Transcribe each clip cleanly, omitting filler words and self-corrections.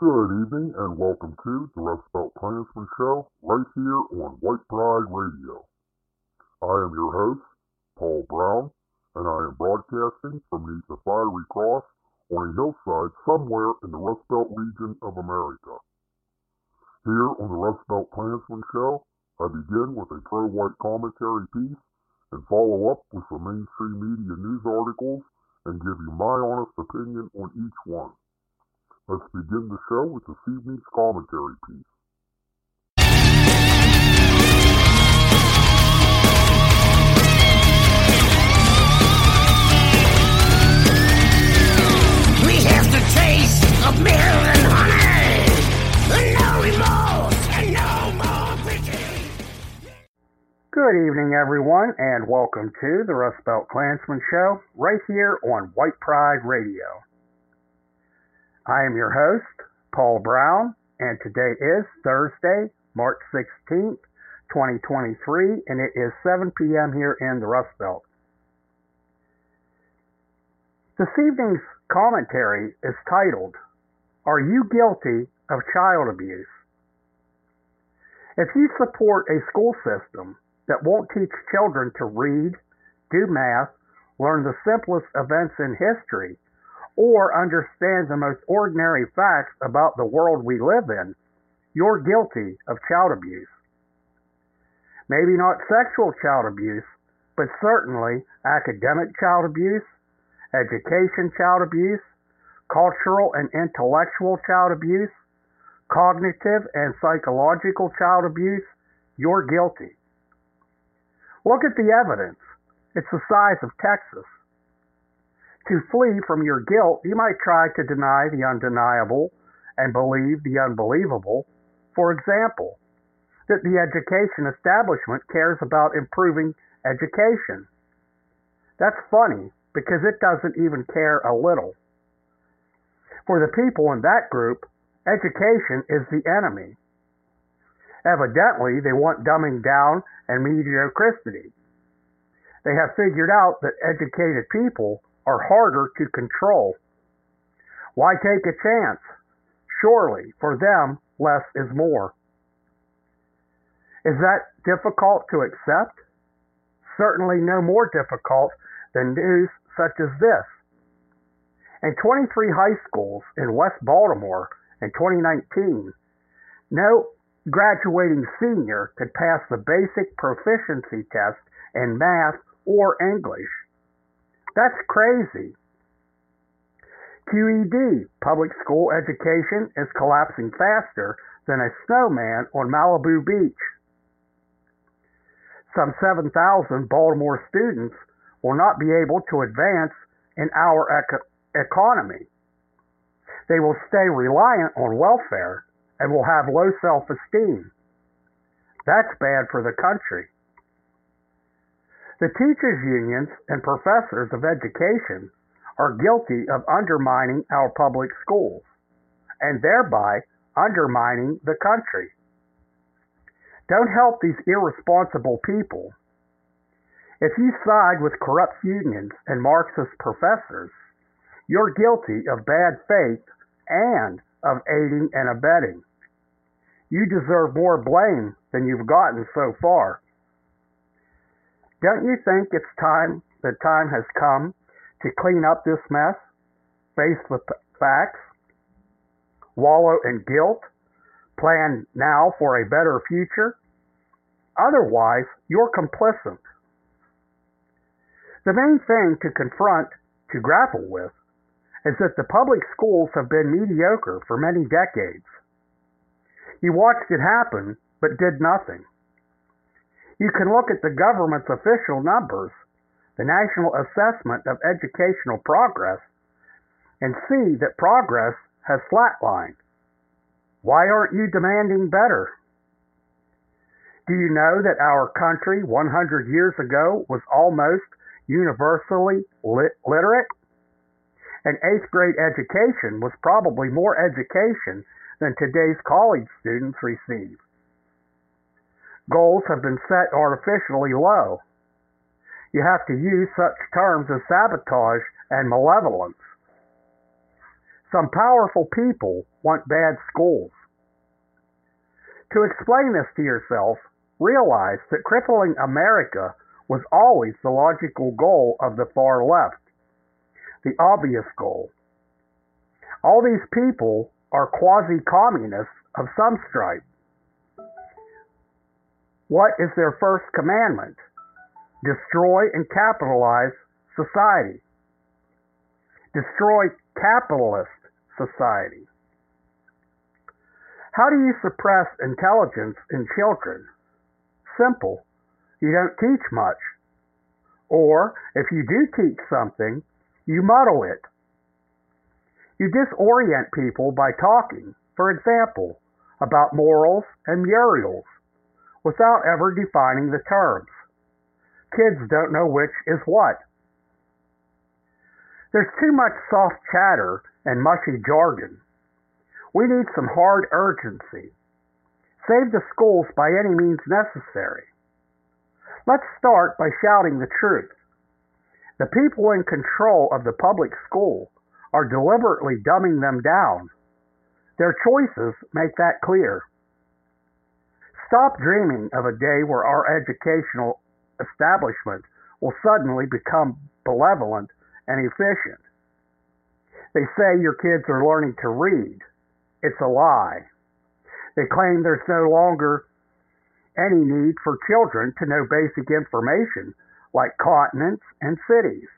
Good evening and welcome to the Rust Belt Klansman Show right here on White Pride Radio. I am your host, Paul Brown, and I am broadcasting from beneath the fiery cross on a hillside somewhere in the Rust Belt region of America. Here on the Rust Belt Klansman Show, I begin with a pro-white commentary piece and follow up with some mainstream media news articles and give you my honest opinion on each one. Let's begin the show with this evening's commentary piece. We have the taste of milk and honey, and no remorse, and no more pretending. Good evening, everyone, and welcome to the Rust Belt Klansman Show, right here on White Pride Radio. I am your host, Paul Brown, and today is Thursday, March 16th, 2023, and it is 7 p.m. here in the Rust Belt. This evening's commentary is titled, Are You Guilty of Child Abuse? If you support a school system that won't teach children to read, do math, learn the simplest events in history, or understand the most ordinary facts about the world we live in, you're guilty of child abuse. Maybe not sexual child abuse, but certainly academic child abuse, education child abuse, cultural and intellectual child abuse, cognitive and psychological child abuse. You're guilty. Look at the evidence. It's the size of Texas. To flee from your guilt, you might try to deny the undeniable and believe the unbelievable. For example, that the education establishment cares about improving education. That's funny because it doesn't even care a little. For the people in that group, education is the enemy. Evidently, they want dumbing down and mediocrity. They have figured out that educated people are harder to control. Why take a chance? Surely, for them, less is more. Is that difficult to accept? Certainly no more difficult than news such as this. In 23 high schools in West Baltimore in 2019, no graduating senior could pass the basic proficiency test in math or English. That's crazy. QED, public school education, is collapsing faster than a snowman on Malibu Beach. Some 7,000 Baltimore students will not be able to advance in our economy. They will stay reliant on welfare and will have low self-esteem. That's bad for the country. The teachers' unions and professors of education are guilty of undermining our public schools and thereby undermining the country. Don't help these irresponsible people. If you side with corrupt unions and Marxist professors, you're guilty of bad faith and of aiding and abetting. You deserve more blame than you've gotten so far. Don't you think it's time, the time has come to clean up this mess, face the facts, wallow in guilt, plan now for a better future? Otherwise, you're complicit. The main thing to confront, to grapple with, is that the public schools have been mediocre for many decades. You watched it happen, but did nothing. You can look at the government's official numbers, the National Assessment of Educational Progress, and see that progress has flatlined. Why aren't you demanding better? Do you know that our country 100 years ago was almost universally literate? An 8th grade education was probably more education than today's college students receive. Goals have been set artificially low. You have to use such terms as sabotage and malevolence. Some powerful people want bad schools. To explain this to yourself, realize that crippling America was always the logical goal of the far left, the obvious goal. All these people are quasi-communists of some stripe. What is their first commandment? Destroy and capitalize society. Destroy capitalist society. How do you suppress intelligence in children? Simple. You don't teach much. Or, if you do teach something, you muddle it. You disorient people by talking, for example, about morals and murals, without ever defining the terms. Kids don't know which is what. There's too much soft chatter and mushy jargon. We need some hard urgency. Save the schools by any means necessary. Let's start by shouting the truth. The people in control of the public school are deliberately dumbing them down. Their choices make that clear. Stop dreaming of a day where our educational establishment will suddenly become benevolent and efficient. They say your kids are learning to read. It's a lie. They claim there's no longer any need for children to know basic information like continents and cities.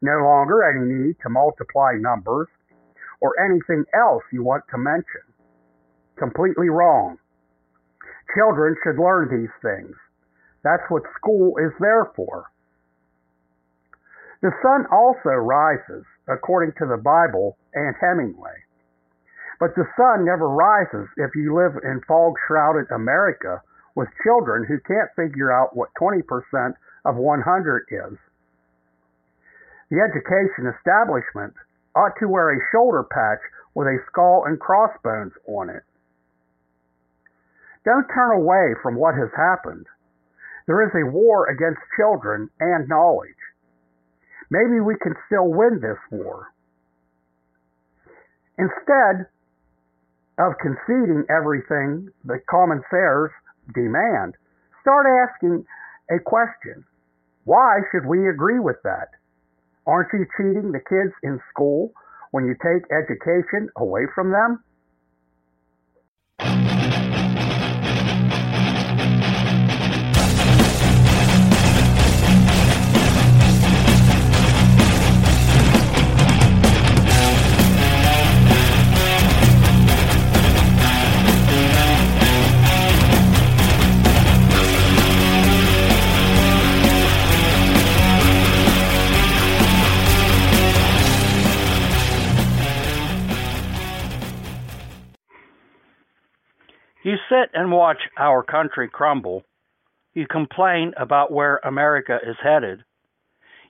No longer any need to multiply numbers or anything else you want to mention. Completely wrong. Children should learn these things. That's what school is there for. The sun also rises, according to the Bible and Hemingway. But the sun never rises if you live in fog-shrouded America with children who can't figure out what 20% of 100 is. The education establishment ought to wear a shoulder patch with a skull and crossbones on it. Don't turn away from what has happened. There is a war against children and knowledge. Maybe we can still win this war. Instead of conceding everything the commissaires demand, start asking a question. Why should we agree with that? Aren't you cheating the kids in school when you take education away from them? You sit and watch our country crumble. You complain about where America is headed.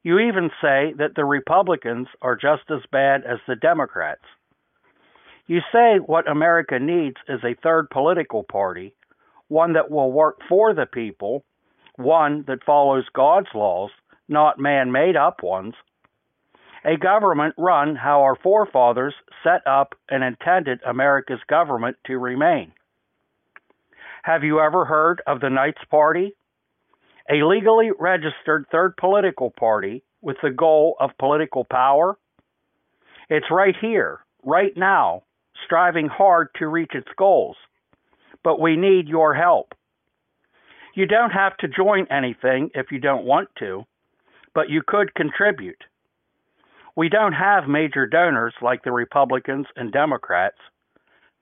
You even say that the Republicans are just as bad as the Democrats. You say what America needs is a third political party, one that will work for the people, one that follows God's laws, not man-made up ones, a government run how our forefathers set up and intended America's government to remain. Have you ever heard of the Knights Party? A legally registered third political party with the goal of political power? It's right here, right now, striving hard to reach its goals. But we need your help. You don't have to join anything if you don't want to, but you could contribute. We don't have major donors like the Republicans and Democrats.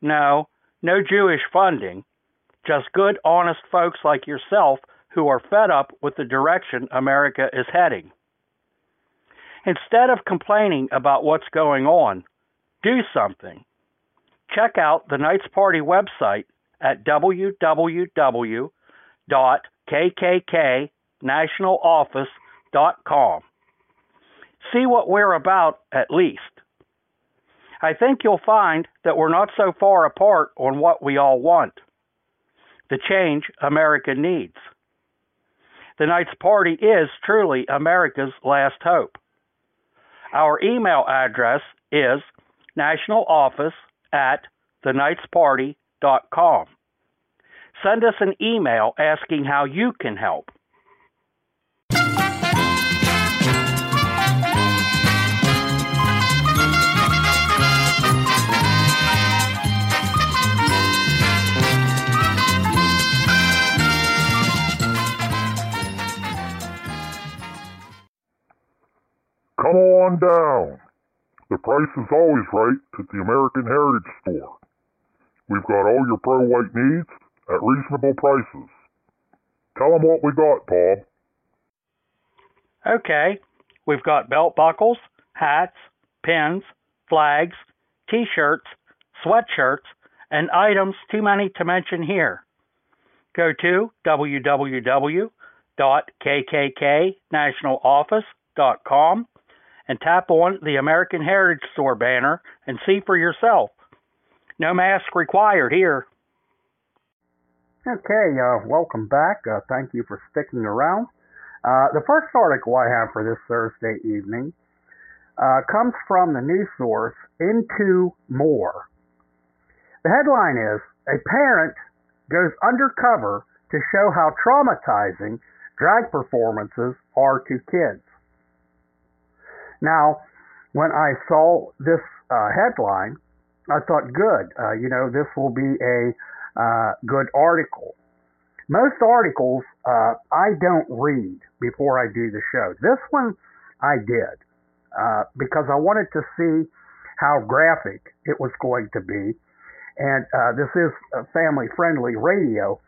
No, no Jewish funding. Just good, honest folks like yourself who are fed up with the direction America is heading. Instead of complaining about what's going on, do something. Check out the Knights Party website at www.kkknationaloffice.com. See what we're about, at least. I think you'll find that we're not so far apart on what we all want. The change America needs. The Knights Party is truly America's last hope. Our email address is nationaloffice@thenightsparty.com. Send us an email asking how you can help. Come on down. The price is always right at the American Heritage Store. We've got all your pro-white needs at reasonable prices. Tell them what we got, Bob. Okay. We've got belt buckles, hats, pins, flags, t-shirts, sweatshirts, and items too many to mention here. Go to www.kkknationaloffice.com and tap on the American Heritage Store banner and see for yourself. No mask required here. Okay, welcome back. Thank you for sticking around. The first article I have for this Thursday evening comes from the news source, Into More. The headline is, "A Parent Goes Undercover to Show How Traumatizing Drag Performances Are to Kids." Now, when I saw this headline, I thought, good, this will be a good article. Most articles I don't read before I do the show. This one I did because I wanted to see how graphic it was going to be. And this is family-friendly radio,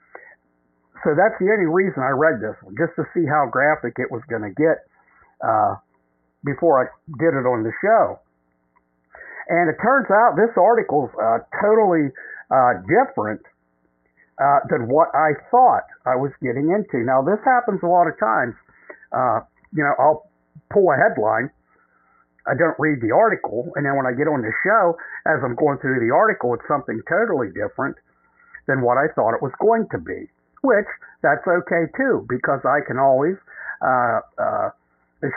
so that's the only reason I read this one, just to see how graphic it was going to get before I did it on the show. And it turns out this article's totally different than what I thought I was getting into. Now, this happens a lot of times. I'll pull a headline, I don't read the article, and then when I get on the show, as I'm going through the article, it's something totally different than what I thought it was going to be, which that's okay, too, because I can always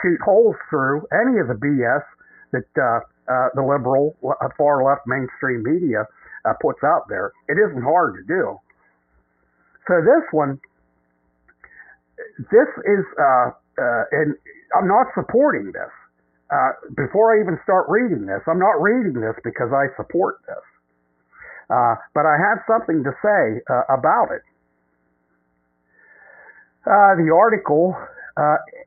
shoot holes through any of the BS that the liberal, far-left mainstream media puts out there. It isn't hard to do. So this one, this is, and I'm not supporting this. Before I even start reading this, I'm not reading this because I support this. But I have something to say about it. The article,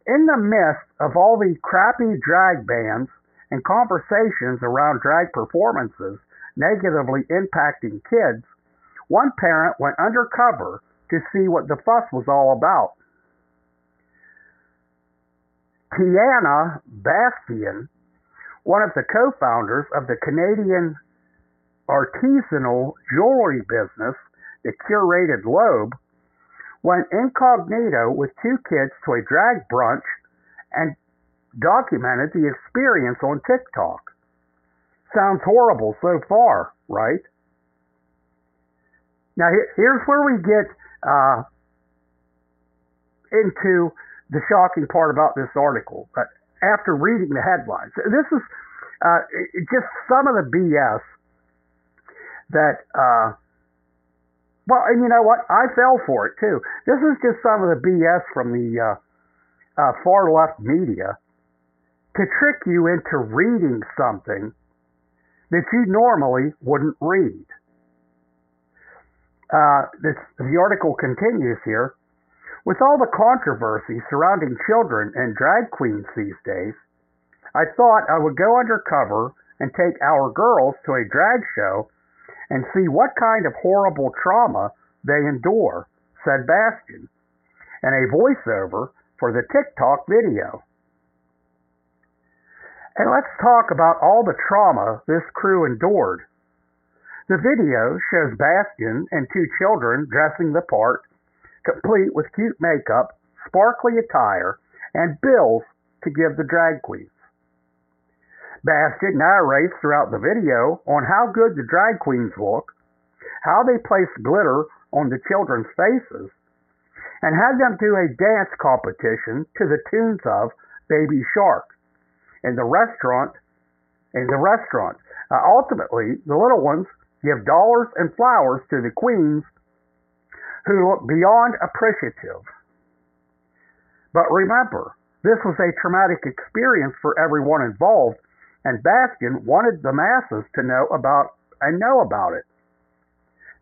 in the midst of all the crappy drag bans and conversations around drag performances negatively impacting kids, one parent went undercover to see what the fuss was all about. Tiana Bastien, one of the co-founders of the Canadian artisanal jewelry business, the Curated Lobe, went incognito with two kids to a drag brunch and documented the experience on TikTok. Sounds horrible so far, right? Now, here's where we get into the shocking part about this article, after reading the headlines. This is just some of the BS that, well, and you know what? I fell for it, too. This is just some of the BS from the far-left media to trick you into reading something that you normally wouldn't read. The article continues here. With all the controversy surrounding children and drag queens these days, I thought I would go undercover and take our girls to a drag show and see what kind of horrible trauma they endure, said Bastien, in a voiceover for the TikTok video. And let's talk about all the trauma this crew endured. The video shows Bastien and two children dressing the part, complete with cute makeup, sparkly attire, and bills to give the drag queens. Bastien narrates throughout the video on how good the drag queens look, how they place glitter on the children's faces, and had them do a dance competition to the tunes of Baby Shark in the restaurant and the restaurants. Ultimately, the little ones give dollars and flowers to the queens who look beyond appreciative. But remember, this was a traumatic experience for everyone involved, and Bastien wanted the masses to know about it.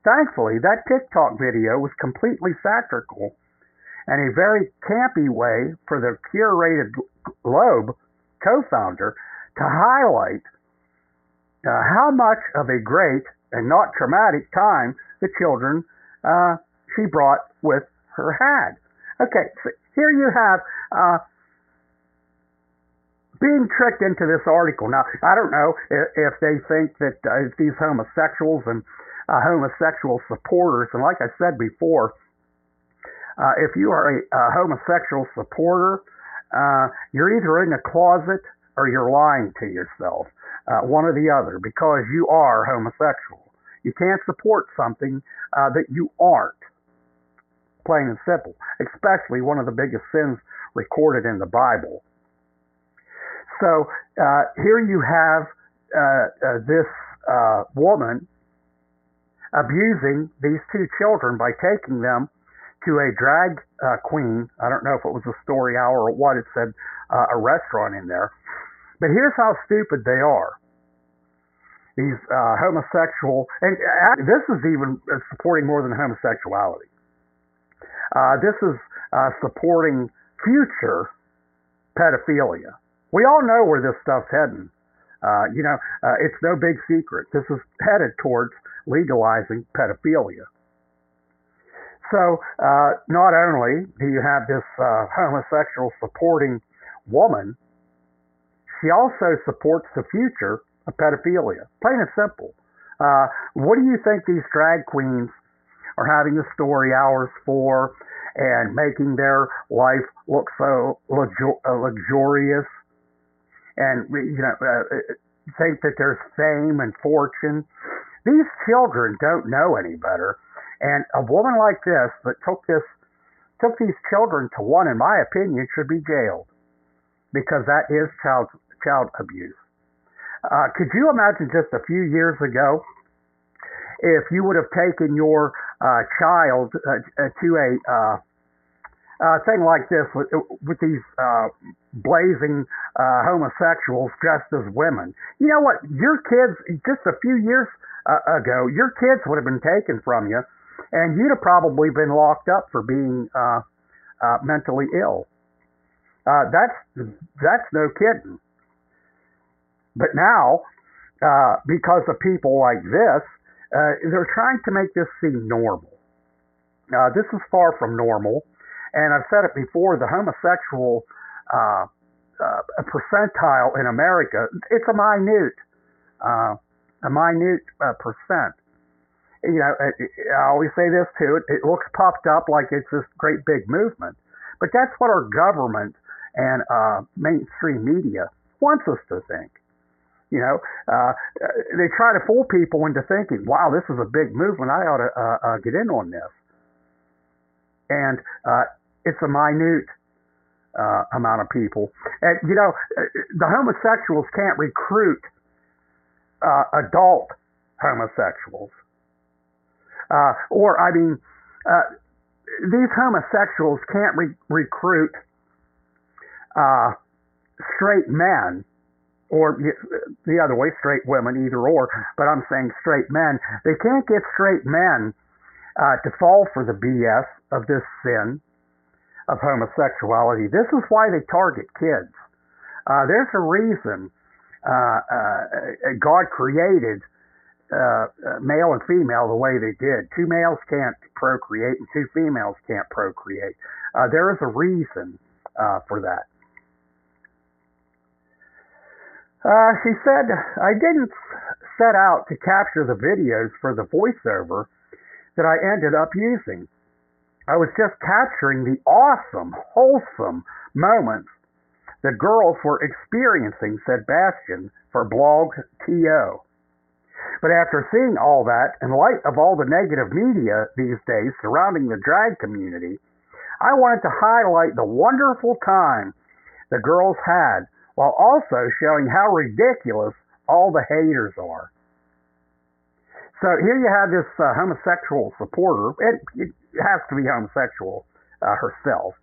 Thankfully, that TikTok video was completely satirical and a very campy way for the Curated Lobe co-founder to highlight how much of a great and not traumatic time the children she brought with her had. Okay, so here you have being tricked into this article. Now, I don't know if they think that these homosexuals and homosexual supporters, and like I said before, if you are a homosexual supporter, you're either in the closet or you're lying to yourself, one or the other, because you are homosexual. You can't support something that you aren't, plain and simple, especially one of the biggest sins recorded in the Bible. So here you have this woman abusing these two children by taking them to a drag queen. I don't know if it was a story hour or what. It said a restaurant in there. But here's how stupid they are. These homosexual, and this is even supporting more than homosexuality. This is supporting future pedophilia. We all know where this stuff's heading. It's no big secret. This is headed towards legalizing pedophilia. So not only do you have this homosexual supporting woman, she also supports the future of pedophilia. Plain and simple. What do you think these drag queens are having the story hours for and making their life look so luxurious? And think that there's fame and fortune. These children don't know any better. And a woman like this that took these children to one, in my opinion, should be jailed, because that is child abuse. Could you imagine just a few years ago if you would have taken your child to a thing like this with these blazing homosexuals dressed as women? You know what? Your kids, just a few years ago, your kids would have been taken from you, and you'd have probably been locked up for being mentally ill. That's no kidding. But now, because of people like this, they're trying to make this seem normal. This is far from normal. And I've said it before, the homosexual percentile in America, it's a minute percent. I always say this too, it looks puffed up like it's this great big movement. But that's what our government and mainstream media wants us to think. They try to fool people into thinking, wow, this is a big movement, I ought to get in on this. And it's a minute amount of people. And, the homosexuals can't recruit adult homosexuals. These homosexuals can't recruit straight men, or the other way, straight women, either or, but I'm saying straight men. They can't get straight men to fall for the BS of this sin of homosexuality. This is why they target kids. There's a reason God created male and female the way they did. Two males can't procreate and two females can't procreate. There is a reason for that. She said, I didn't set out to capture the videos for the voiceover that I ended up using. I was just capturing the awesome, wholesome moments the girls were experiencing, said Bastien for Blog TO. But after seeing all that, in light of all the negative media these days surrounding the drag community, I wanted to highlight the wonderful time the girls had, while also showing how ridiculous all the haters are. So here you have this homosexual supporter. It has to be homosexual herself,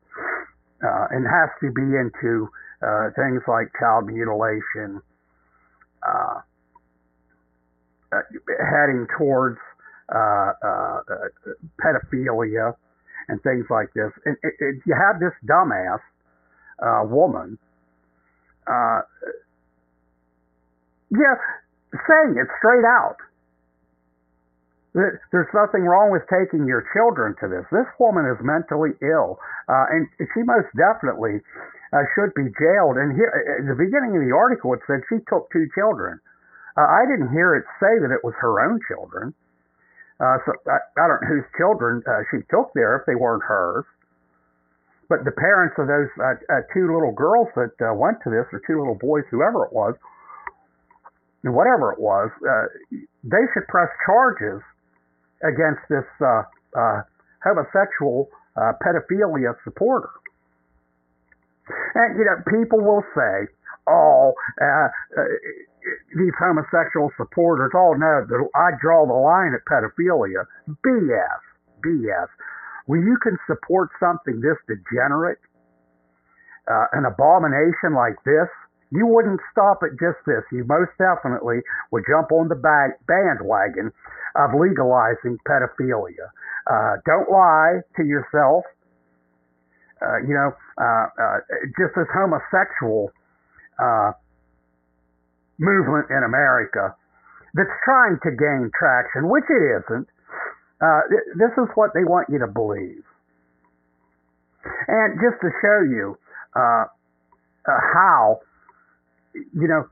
and has to be into things like child mutilation, heading towards pedophilia and things like this. And you have this dumbass woman, yeah, saying it straight out. There's nothing wrong with taking your children to this. This woman is mentally ill, and she most definitely should be jailed. And here, at the beginning of the article, it said she took two children. I didn't hear it say that it was her own children. So I don't know whose children she took there, if they weren't hers. But the parents of those two little girls that went to this, or two little boys, whoever it was, whatever it was, they should press charges against this homosexual pedophilia supporter. And, you know, people will say, oh, these homosexual supporters, oh, no, I draw the line at pedophilia. BS. BS. When you can support something this degenerate, an abomination like this, you wouldn't stop at just this. You most definitely would jump on the bandwagon of legalizing pedophilia. Don't lie to yourself. Just this homosexual movement in America that's trying to gain traction, which it isn't. This is what they want you to believe. And just to show you how, you know,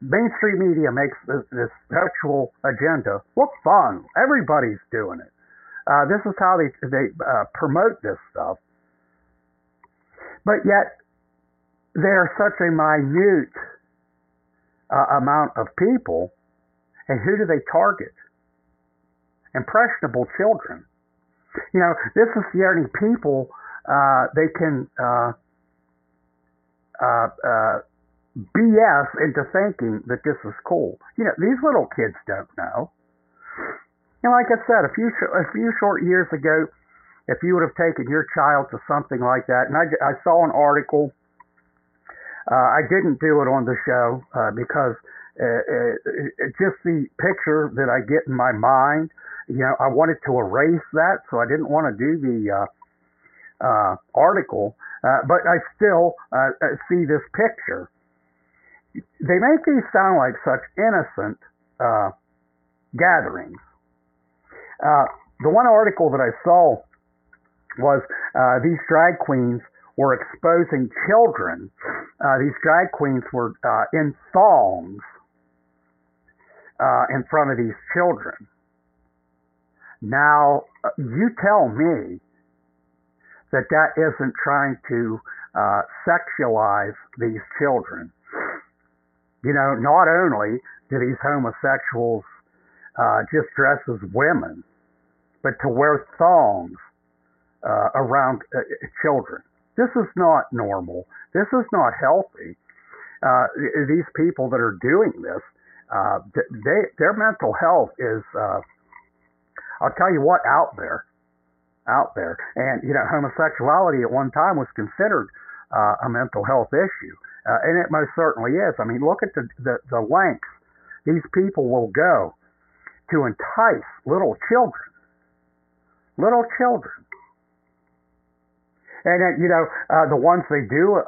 mainstream media makes this sexual agenda look fun. Everybody's doing it. This is how they promote this stuff. But yet, they are such a minute amount of people, and who do they target? Impressionable children. You know, this is the only people they can BS into thinking that this is cool. You know, these little kids don't know. And like I said, a few short years ago, if you would have taken your child to something like that, and I saw an article. I didn't do it on the show because just the picture that I get in my mind, you know, I wanted to erase that, so I didn't want to do the article. But I still see this picture. They make these sound like such innocent gatherings. The one article that I saw was these drag queens were exposing children. These drag queens were in thongs in front of these children. Now, you tell me that isn't trying to sexualize these children. You know, not only do these homosexuals just dress as women, but to wear thongs around children. This is not normal. This is not healthy. These people that are doing this, their mental health is, I'll tell you what, out there. And, you know, homosexuality at one time was considered a mental health issue. And it most certainly is. I mean, look at the lengths these people will go to entice little children. And then, you know, the ones they do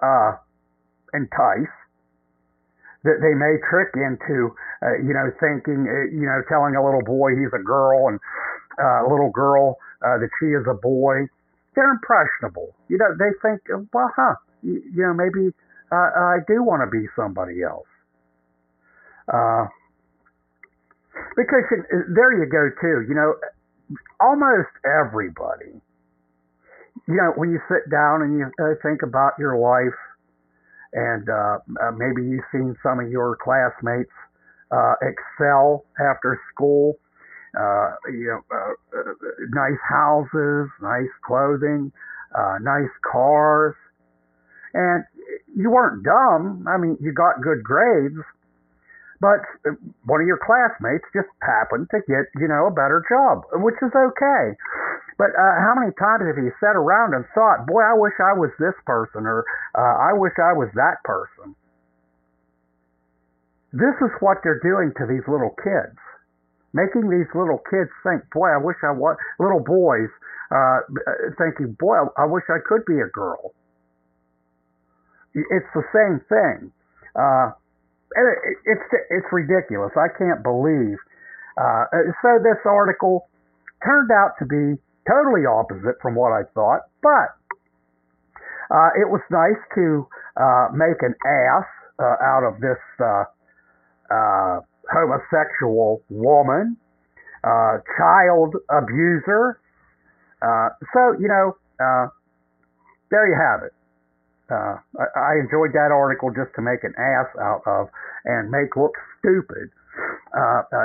entice, that they may trick into, you know, thinking, you know, telling a little boy he's a girl and a little girl that she is a boy. They're impressionable. You know, they think, well, you know, maybe I do want to be somebody else. Because there you go, too. You know, almost everybody, you know, when you sit down and you think about your life, and maybe you've seen some of your classmates excel after school, nice houses, nice clothing, nice cars. And you weren't dumb. I mean, you got good grades, But one of your classmates just happened to get, you know, a better job, which is okay. But how many times have you sat around and thought, boy, I wish I was this person, or I wish I was that person? This is what they're doing to these little kids, making these little kids think, boy, I wish I was, little boys thinking, boy, I wish I could be a girl. It's the same thing. And it's ridiculous. I can't believe. So this article turned out to be totally opposite from what I thought, but it was nice to make an ass out of this homosexual woman, child abuser. So, you know, there you have it. I enjoyed that article just to make an ass out of and make look stupid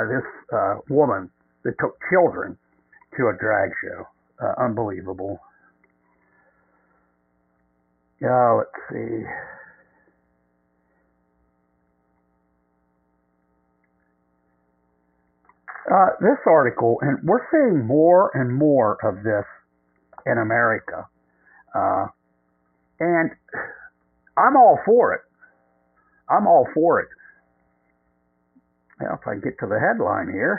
this woman that took children to a drag show. Unbelievable. Let's see. This article, and we're seeing more and more of this in America. And I'm all for it. I'm all for it. Now, if I can get to the headline here.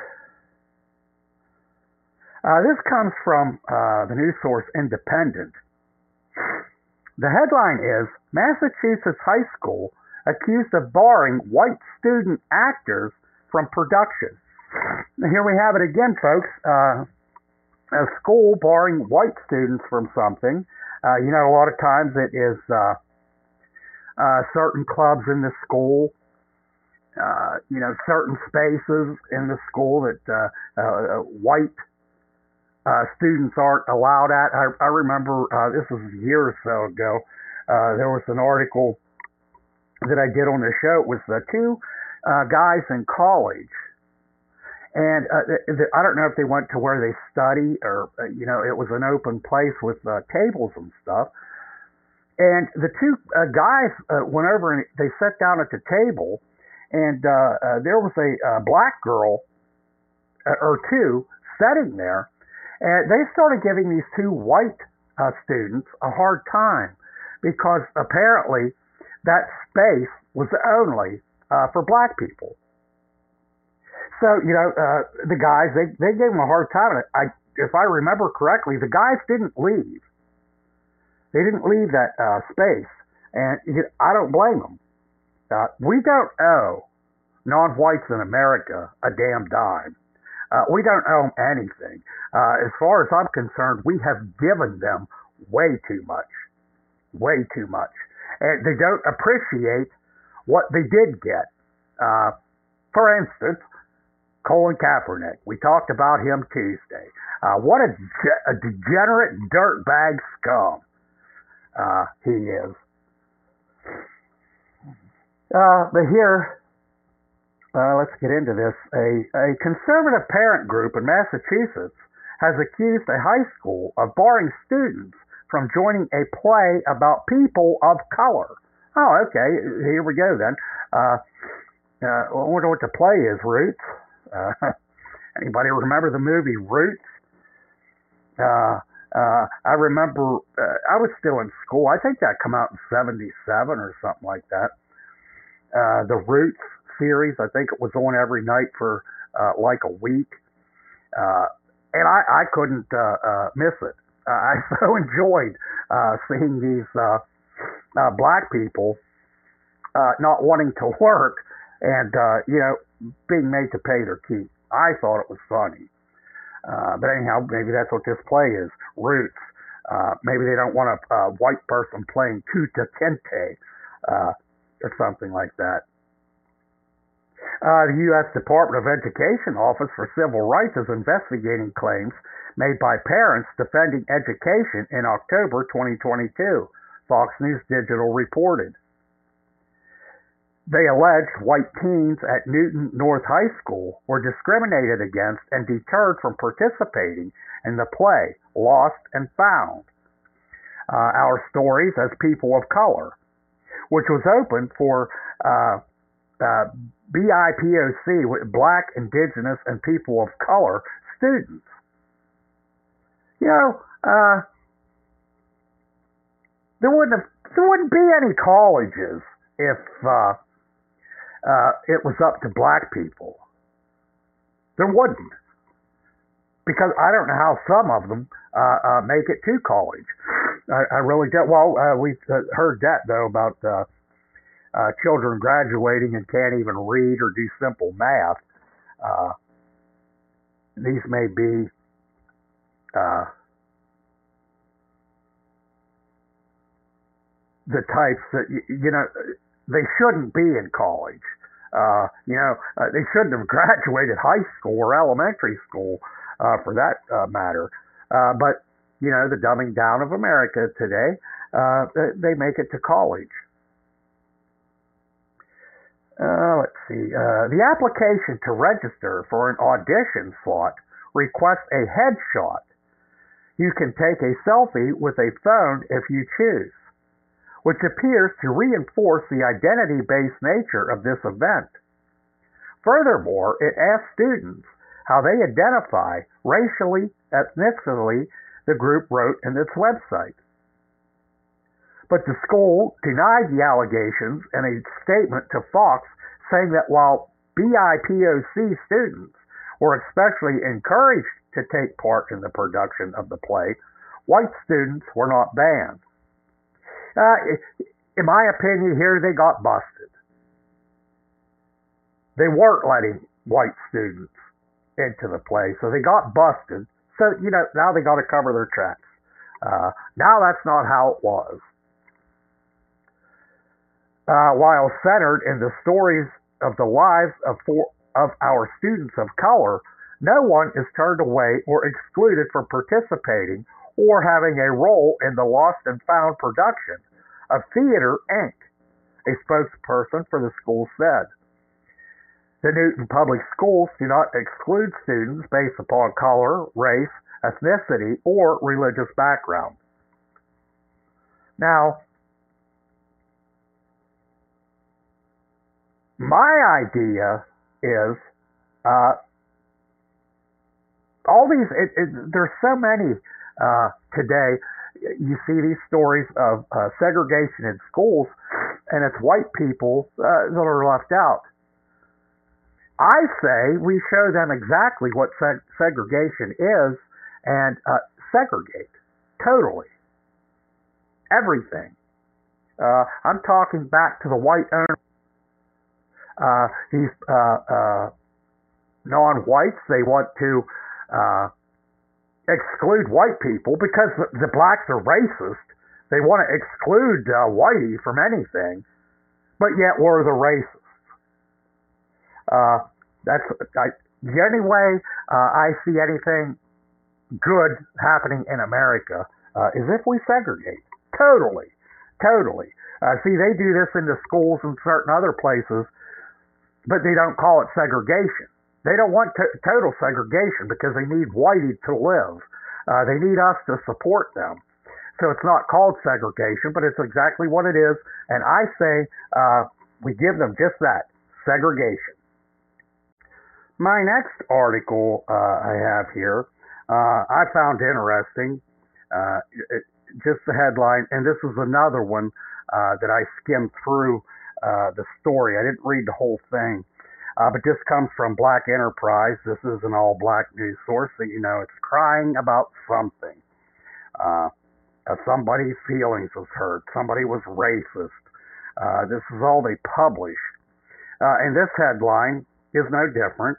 This comes from the news source Independent. The headline is, Massachusetts high school accused of barring white student actors from production. Here we have it again, folks. A school barring white students from something. You know, a lot of times it is certain clubs in the school, you know, certain spaces in the school that white students aren't allowed at. I remember, this was a year or so ago, there was an article that I did on the show. It was the two guys in college. And I don't know if they went to where they study or, you know, it was an open place with tables and stuff. And the two guys went over and they sat down at the table, and there was a black girl or two sitting there. And they started giving these two white students a hard time because apparently that space was only for black people. So, you know, the guys, they gave them a hard time. If I remember correctly, the guys didn't leave. They didn't leave that space. And you know, I don't blame them. We don't owe non-whites in America a damn dime. We don't owe them anything. As far as I'm concerned, we have given them way too much. Way too much. And they don't appreciate what they did get. For instance, Colin Kaepernick. We talked about him Tuesday. What a degenerate dirtbag scum he is. But here, let's get into this. A conservative parent group in Massachusetts has accused a high school of barring students from joining a play about people of color. Oh, okay. Here we go then. I wonder what the play is, Roots. Anybody remember the movie Roots? I remember I was still in school. I think that came out in 77 or something like that. The Roots series, I think it was on every night for like a week. And I couldn't miss it. I so enjoyed seeing these black people not wanting to work and, you know, being made to pay their keep. I thought it was funny. But anyhow, maybe that's what this play is, Roots. Maybe they don't want a white person playing Kuta Kente or something like that. The U.S. Department of Education Office for Civil Rights is investigating claims made by parents defending education in October 2022, Fox News Digital reported. They alleged white teens at Newton North High School were discriminated against and deterred from participating in the play Lost and Found, Our Stories as People of Color, which was open for BIPOC, Black, Indigenous, and People of Color students. You know, there wouldn't be any colleges if it was up to black people. There wouldn't. Because I don't know how some of them make it to college. I really don't. Well, we've heard that, though, about children graduating and can't even read or do simple math. These may be the types that, you know, they shouldn't be in college. They shouldn't have graduated high school or elementary school. For that matter. But, you know, the dumbing down of America today, they make it to college. Let's see. The application to register for an audition slot requests a headshot. You can take a selfie with a phone if you choose, which appears to reinforce the identity-based nature of this event. Furthermore, it asks students how they identify racially, ethnically, the group wrote in its website. But the school denied the allegations in a statement to Fox, saying that while BIPOC students were especially encouraged to take part in the production of the play, white students were not banned. In my opinion, here they got busted. They weren't letting white students into the play, so they got busted. So, you know, now they got to cover their tracks. Now that's not how it was. While centered in the stories of the lives of our students of color, no one is turned away or excluded from participating or having a role in the Lost and Found production of Theater Inc., a spokesperson for the school said. The Newton Public Schools do not exclude students based upon color, race, ethnicity, or religious background. Now, my idea is all these, there's so many today. You see these stories of segregation in schools, and it's white people that are left out. I say we show them exactly what segregation is and segregate totally everything. I'm talking back to the white owners. These non-whites, they want to exclude white people because the blacks are racist. They want to exclude whitey from anything, but yet we're the racists. That's the only way I see anything good happening in America is if we segregate totally. See, they do this in the schools and certain other places, but they don't call it segregation. They don't want total segregation because they need whitey to live. They need us to support them. So it's not called segregation, but it's exactly what it is. And I say we give them just that, segregation. My next article I have here, I found interesting, just the headline, and this is another one that I skimmed through the story. I didn't read the whole thing, but this comes from Black Enterprise. This is an all-black news source, so you know it's crying about something. Somebody's feelings was hurt. Somebody was racist. This is all they publish. And this headline is no different.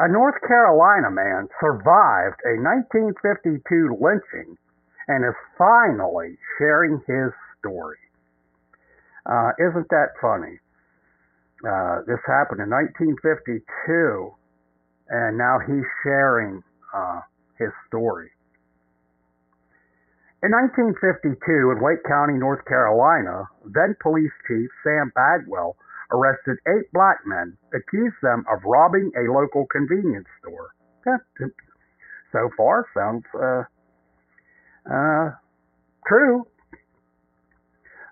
A North Carolina man survived a 1952 lynching and is finally sharing his story. Isn't that funny? This happened in 1952, and now he's sharing his story. In 1952, in Wake County, North Carolina, then Police Chief Sam Bagwell arrested 8 black men, accused them of robbing a local convenience store. So far, sounds true.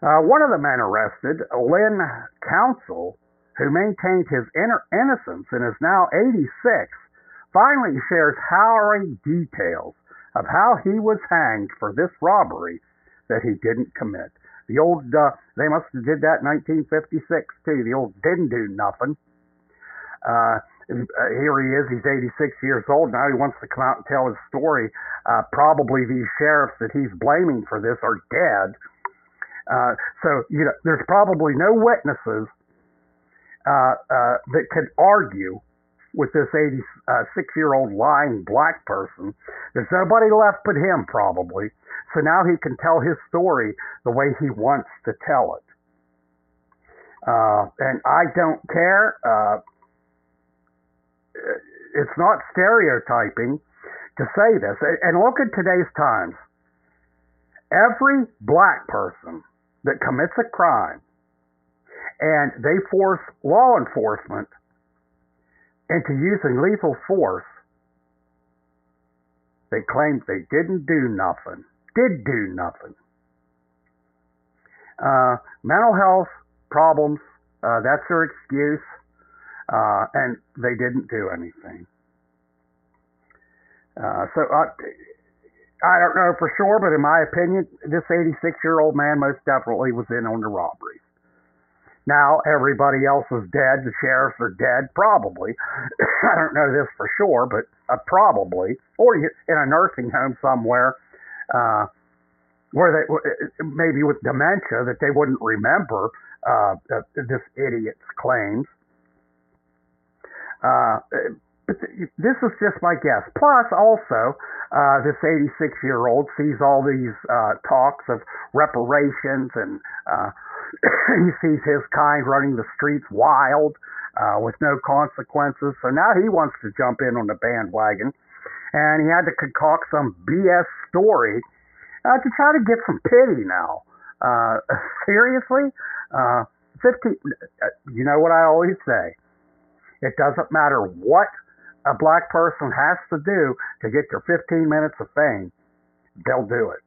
One of the men arrested, Lynn Council, who maintained his innocence and is now 86, finally shares harrowing details of how he was hanged for this robbery that he didn't commit. The old, they must have did that in 1956 too, the old didn't do nothing. Here he is, he's 86 years old, now he wants to come out and tell his story. Probably these sheriffs that he's blaming for this are dead. So, you know, there's probably no witnesses that could argue with this 86-year-old lying black person. There's nobody left but him, probably. So now he can tell his story the way he wants to tell it. And I don't care. It's not stereotyping to say this. And look at today's times. Every black person that commits a crime and they force law enforcement into using lethal force, they claim they did do nothing. Mental health problems, that's their excuse, and they didn't do anything. So I don't know for sure, but in my opinion, this 86-year-old man most definitely was in on the robberies. Now everybody else is dead. The sheriffs are dead, probably. I don't know this for sure, but probably. Or in a nursing home somewhere where they, maybe with dementia, that they wouldn't remember this idiot's claims. This is just my guess. Plus, also, this 86-year-old sees all these talks of reparations, and he sees his kind running the streets wild with no consequences. So now he wants to jump in on the bandwagon, and he had to concoct some BS story to try to get some pity now. Seriously? You know what I always say? It doesn't matter what a black person has to do to get their 15 minutes of fame, they'll do it.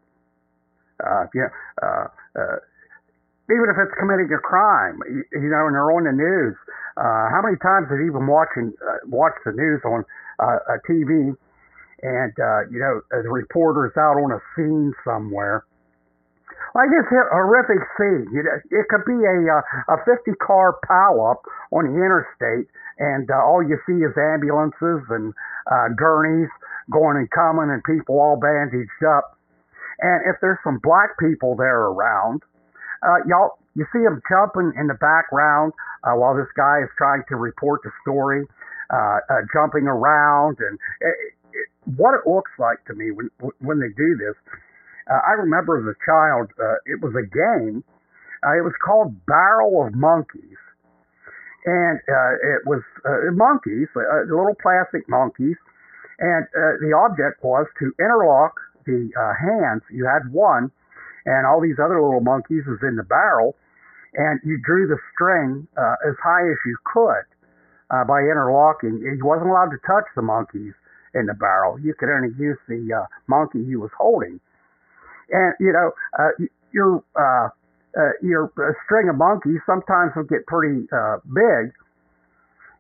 Even if it's committing a crime, you know, and they're on the news. How many times have you even watched the news on a TV, and you know, the reporter's out on a scene somewhere? Like this horrific scene, you know, it could be a 50-car pileup on the interstate, and all you see is ambulances and gurneys going and coming, and people all bandaged up. And if there's some black people there around, you see them jumping in the background while this guy is trying to report the story, jumping around, and what it looks like to me when they do this. I remember as a child, it was a game. It was called Barrel of Monkeys. And it was monkeys, little plastic monkeys. And the object was to interlock the hands. You had one, and all these other little monkeys was in the barrel. And you drew the string as high as you could by interlocking. You wasn't allowed to touch the monkeys in the barrel. You could only use the monkey you was holding. And, you know, your string of monkeys sometimes will get pretty big.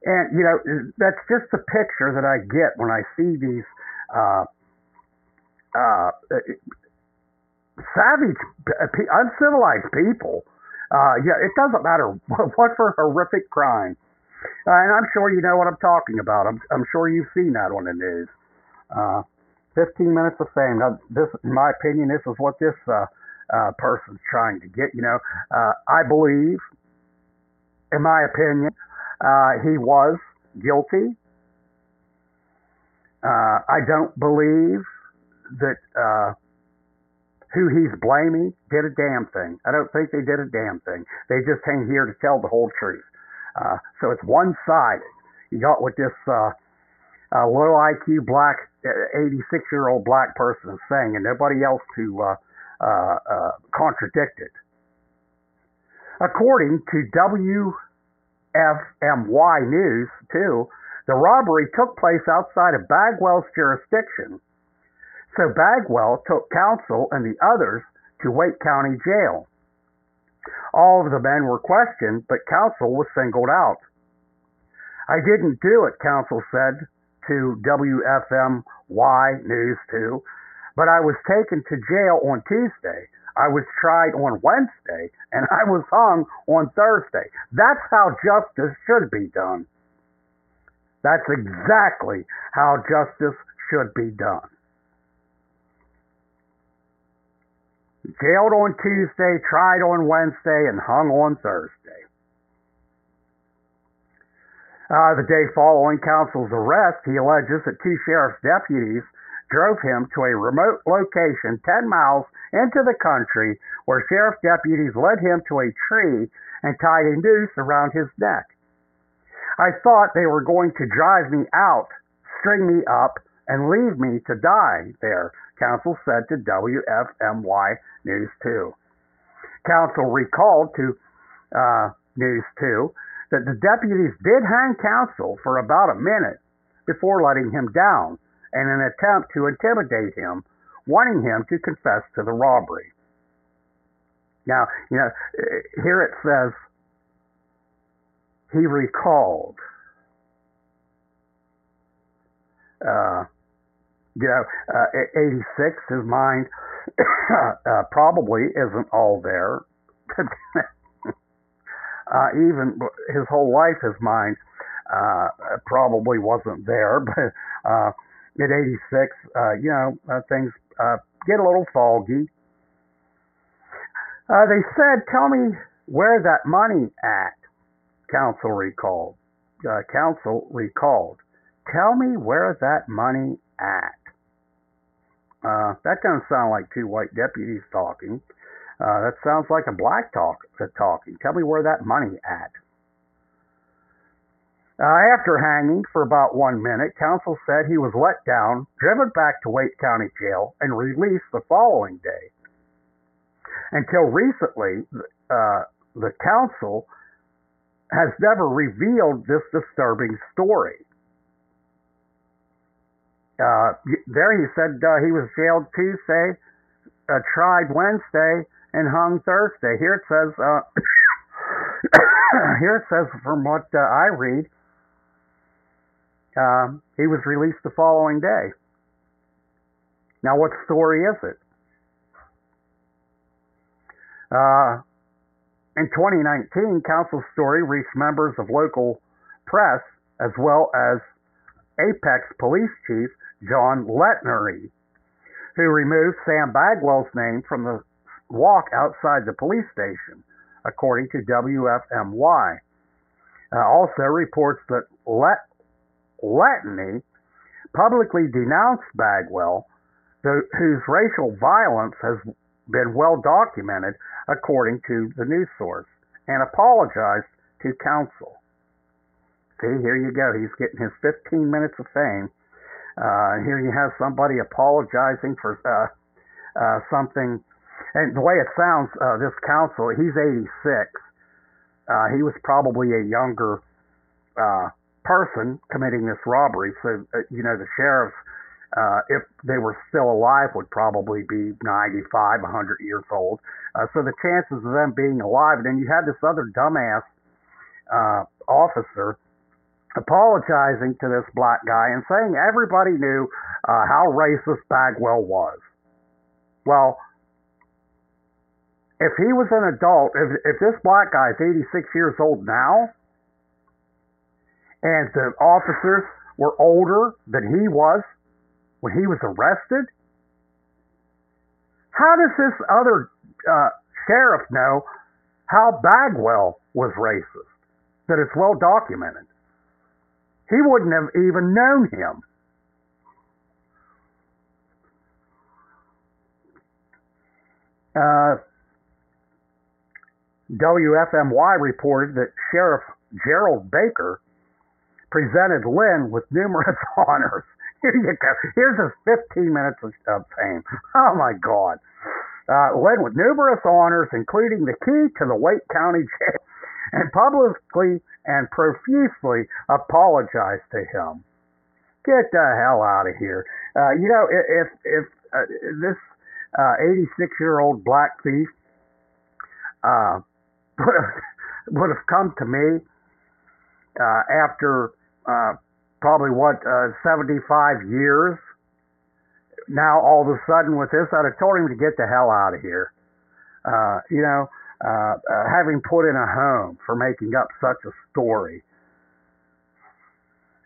And, you know, that's just the picture that I get when I see these savage, uncivilized people. It doesn't matter what for horrific crime. And I'm sure you know what I'm talking about. I'm sure you've seen that on the news. 15 minutes of fame. Now, this, in my opinion, this is what this person's trying to get. You know, I believe, in my opinion, he was guilty. I don't believe that who he's blaming did a damn thing. I don't think they did a damn thing. They just came here to tell the whole truth. So it's one-sided. You got what this low IQ black 86-year-old black person is saying, and nobody else to contradict it. According to WFMY News 2, the robbery took place outside of Bagwell's jurisdiction, so Bagwell took counsel and the others to Wake County Jail. All of the men were questioned, but Council was singled out. "I didn't do it," Council said to WFMY News 2, "but I was taken to jail on Tuesday. I was tried on Wednesday, and I was hung on Thursday. That's how justice should be done." That's exactly how justice should be done. Jailed on Tuesday, tried on Wednesday, and hung on Thursday. The day following Council's arrest, he alleges that two sheriff's deputies drove him to a remote location 10 miles into the country, where sheriff's deputies led him to a tree and tied a noose around his neck. "I thought they were going to drive me out, string me up, and leave me to die there," Council said to WFMY News 2. Council recalled to News 2 that the deputies did hang Council for about a minute before letting him down in an attempt to intimidate him, wanting him to confess to the robbery. Now, you know, here it says, he recalled. You know, 86, his mind probably isn't all there. Even his whole life, his mind probably wasn't there. But at 86, you know, things get a little foggy. They said, "Tell me where that money at," Council recalled. "Tell me where that money at." That doesn't sound like two white deputies talking. That sounds like a black talking. "Tell me where that money at." After hanging for about 1 minute, Council said he was let down, driven back to Wake County Jail, and released the following day. Until recently, the Council has never revealed this disturbing story. There he said he was jailed Tuesday, tried Wednesday, and hung Thursday. Here it says, here it says, from what I read, he was released the following day. Now, what story is it? In 2019, Council's story reached members of local press as well as Apex Police Chief John Letteney, who removed Sam Bagwell's name from the walk outside the police station, according to WFMY. Also reports that Letteney publicly denounced Bagwell, whose racial violence has been well documented, according to the news source, and apologized to Council. See, here you go. He's getting his 15 minutes of fame. Here you have somebody apologizing for something. And the way it sounds, this Council, he's 86. He was probably a younger person committing this robbery. So, you know, the sheriffs, if they were still alive, would probably be 95, 100 years old. So the chances of them being alive. And then you had this other dumbass officer apologizing to this black guy and saying everybody knew how racist Bagwell was. Well, if he was an adult, if this black guy is 86 years old now, and the officers were older than he was when he was arrested, how does this other sheriff know how Bagwell was racist? That it's well documented. He wouldn't have even known him. WFMY reported that Sheriff Gerald Baker presented Lynn with numerous honors. Here you go. Here's his 15 minutes of fame. Oh, my God. Lynn with numerous honors, including the key to the Wake County Jail, and publicly and profusely apologized to him. Get the hell out of here. You know, if this 86-year-old black thief would have come to me after probably, 75 years. Now, all of a sudden, with this, I'd have told him to get the hell out of here. Having put in a home for making up such a story.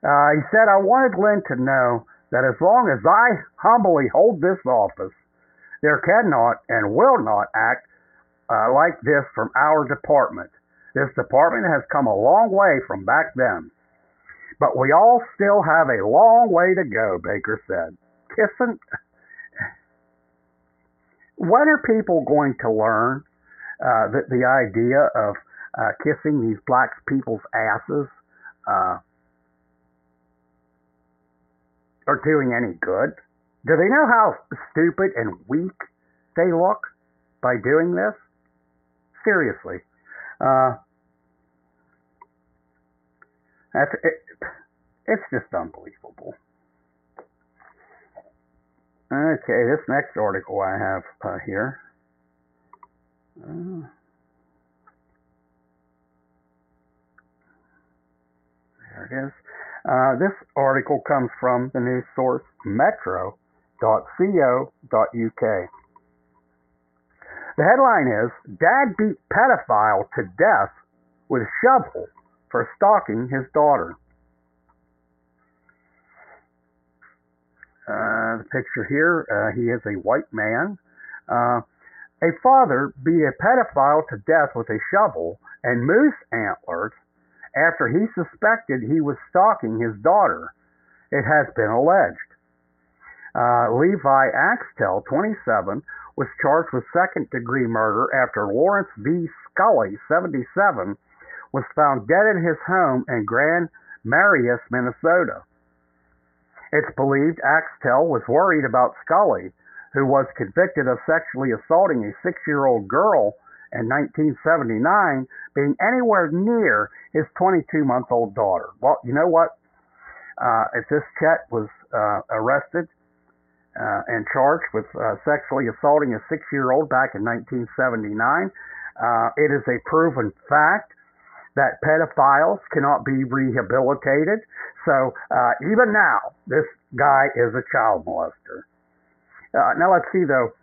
He said, I wanted Lynn to know that as long as I humbly hold this office, there cannot and will not act like this from our department. This department has come a long way from back then. But we all still have a long way to go, Baker said. Kissing. When are people going to learn that the idea of kissing these black people's asses are doing any good? Do they know how stupid and weak they look by doing this? Seriously. It's just unbelievable. Okay, this next article I have here. There it is. This article comes from the news source metro.co.uk. The headline is, Dad beat pedophile to death with shovel for stalking his daughter. The picture here, he is a white man. A father beat a pedophile to death with a shovel and moose antlers after he suspected he was stalking his daughter, it has been alleged. Levi Axtell, 27, was charged with second-degree murder after Lawrence V. Scully, 77, was found dead at his home in Grand Marais, Minnesota. It's believed Axtell was worried about Scully, who was convicted of sexually assaulting a 6-year-old girl in 1979, being anywhere near his 22-month-old daughter. Well, you know what? If this Chet was arrested and charged with sexually assaulting a 6-year-old back in 1979, it is a proven fact that pedophiles cannot be rehabilitated. So even now, this guy is a child molester. Now let's see, though.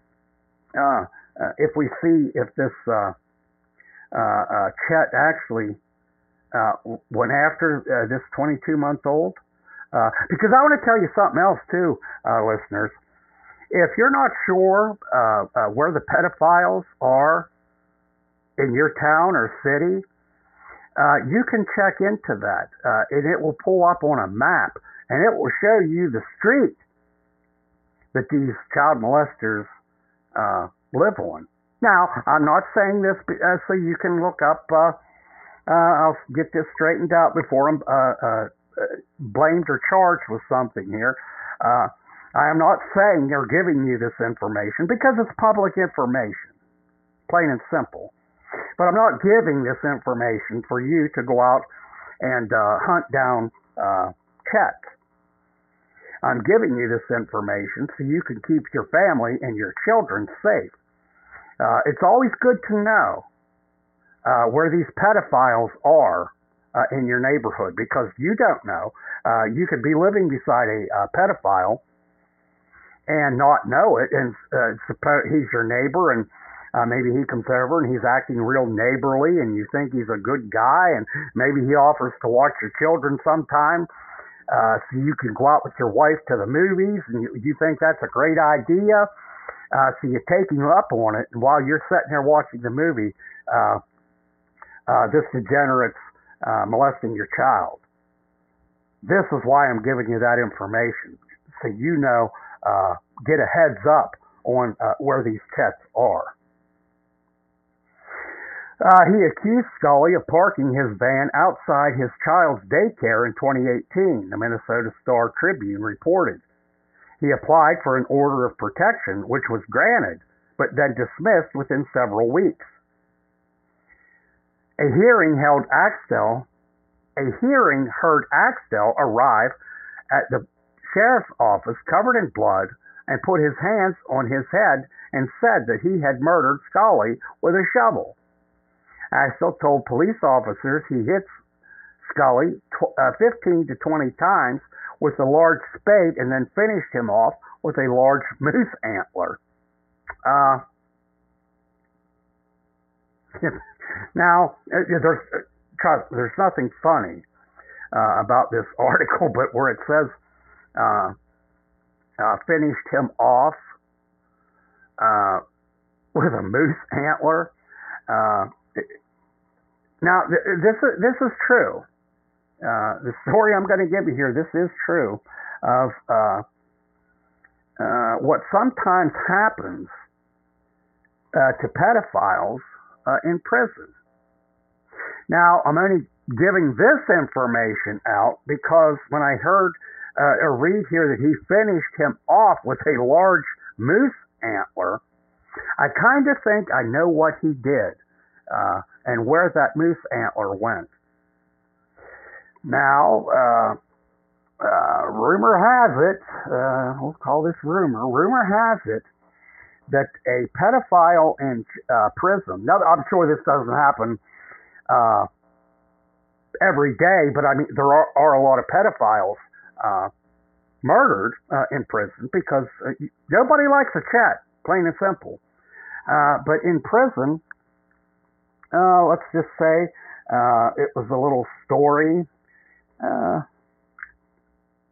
If this Chet actually went after this 22-month-old. Because I want to tell you something else, too, listeners. If you're not sure where the pedophiles are in your town or city, you can check into that, and it will pull up on a map, and it will show you the street that these child molesters live on. Now, I'm not saying this so you can look up, I'll get this straightened out before I'm blamed or charged with something here. I am not saying they're giving you this information because it's public information, plain and simple. But I'm not giving this information for you to go out and hunt down Chet. I'm giving you this information so you can keep your family and your children safe. It's always good to know where these pedophiles are in your neighborhood because you don't know. You could be living beside a pedophile and not know it, and suppose he's your neighbor, and maybe he comes over and he's acting real neighborly and you think he's a good guy, and maybe he offers to watch your children sometime so you can go out with your wife to the movies, and you think that's a great idea. So you're taking up on it, and while you're sitting there watching the movie, this degenerate's molesting your child. This is why I'm giving you that information, so you know, get a heads up on where these Chets are. He accused Scully of parking his van outside his child's daycare in 2018, the Minnesota Star Tribune reported. He applied for an order of protection, which was granted, but then dismissed within several weeks. A hearing heard Axtell arrive at the sheriff's office covered in blood and put his hands on his head and said that he had murdered Scully with a shovel. Axtell told police officers he hits Scully 15 to 20 times with a large spade and then finished him off with a large moose antler. Now, there's nothing funny about this article, but where it says finished him off with a moose antler. Now, this is true. The story I'm going to give you here, this is true of what sometimes happens to pedophiles in prison. Now, I'm only giving this information out because when I heard or read here that he finished him off with a large moose antler, I kind of think I know what he did and where that moose antler went. Now, rumor has it, we'll call this rumor, rumor has it that a pedophile in prison, now I'm sure this doesn't happen every day, but I mean, there are a lot of pedophiles murdered in prison because nobody likes a chat, plain and simple. But in prison, let's just say it was a little story.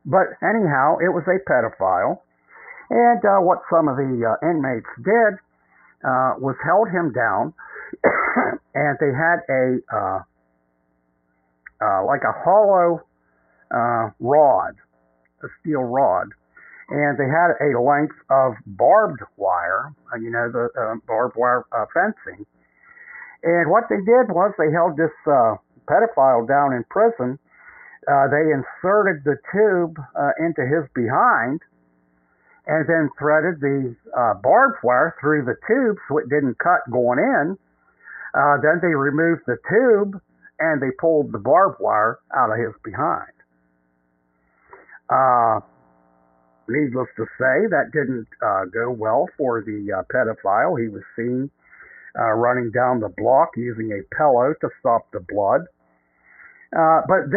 But anyhow, it was a pedophile. And what some of the inmates did was held him down, and they had a like a hollow rod, a steel rod, and they had a length of barbed wire, you know, the barbed wire fencing. And what they did was they held this pedophile down in prison. They inserted the tube into his behind and then threaded the barbed wire through the tube so it didn't cut going in. Then they removed the tube and they pulled the barbed wire out of his behind. Needless to say, that didn't go well for the pedophile. He was seen running down the block using a pillow to stop the blood. But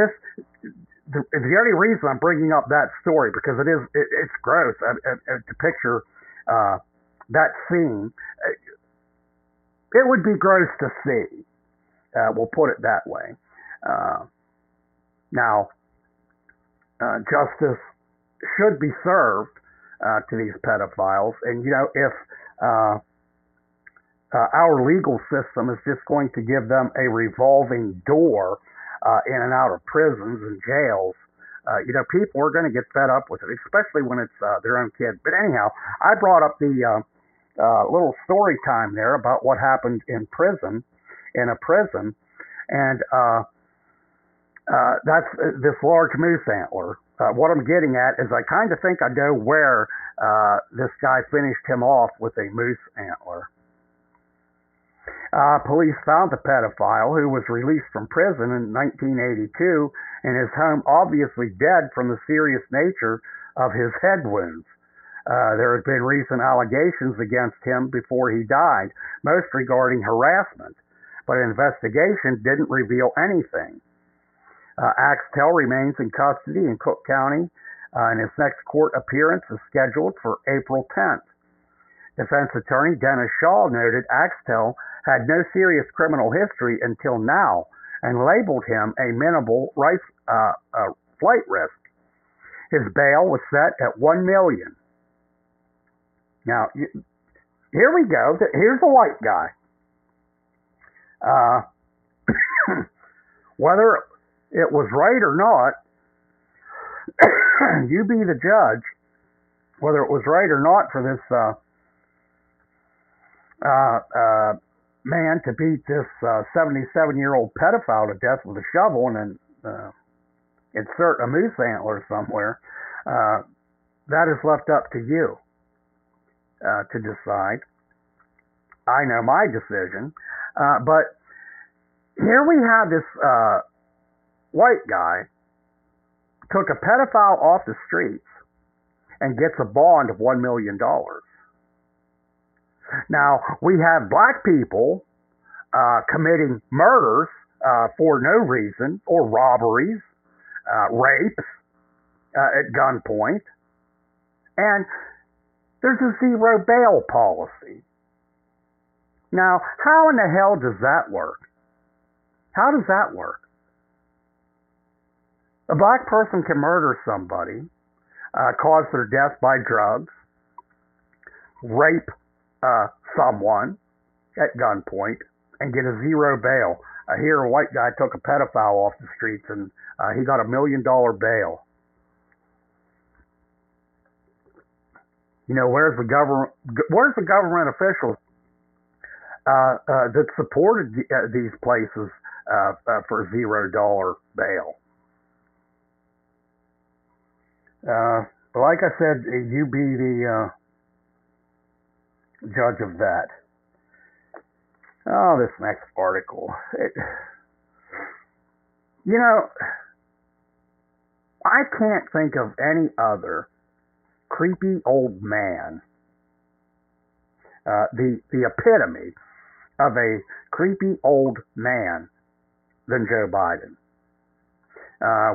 the only reason I'm bringing up that story, because it's gross to picture that scene. It would be gross to see. We'll put it that way. Now, justice should be served to these pedophiles. And, you know, if our legal system is just going to give them a revolving door in and out of prisons and jails, you know, people are going to get fed up with it, especially when it's their own kid. But anyhow, I brought up the little story time there about what happened in prison, in a prison, and that's this large moose antler. What I'm getting at is I kind of think I know where this guy finished him off with a moose antler. Police found the pedophile, who was released from prison in 1982, in his home, obviously dead from the serious nature of his head wounds. There had been recent allegations against him before he died, most regarding harassment, but an investigation didn't reveal anything. Axtell remains in custody in Cook County, and his next court appearance is scheduled for April 10th. Defense attorney Dennis Shaw noted Axtell had no serious criminal history until now and labeled him a minimal flight risk. His bail was set at $1 million. Now, here we go. Here's a white guy. Whether it was right or not, you be the judge. Whether it was right or not for this man to beat this 77-year-old pedophile to death with a shovel and then insert a moose antler somewhere, that is left up to you to decide. I know my decision. But here we have this white guy took a pedophile off the streets and gets a bond of $1 million. Now, we have black people committing murders for no reason, or robberies, rapes at gunpoint. And there's a zero bail policy. Now, how in the hell does that work? How does that work? A black person can murder somebody, cause their death by drugs, rape someone at gunpoint, and get a zero bail. Here, a white guy took a pedophile off the streets, and he got $1 million bail. You know, where's the government officials that supported these places for $0 bail? Like I said, you be the judge of that. Oh, this next article. You know, I can't think of any other creepy old man, the epitome of a creepy old man than Joe Biden.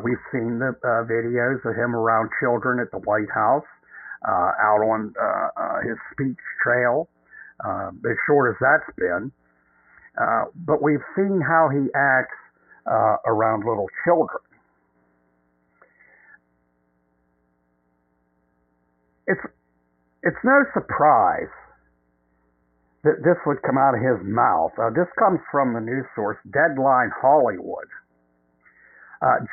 We've seen the videos of him around children at the White House, out on his speech trail, as short as that's been. But we've seen how he acts around little children. It's no surprise that this would come out of his mouth. This comes from the news source Deadline Hollywood.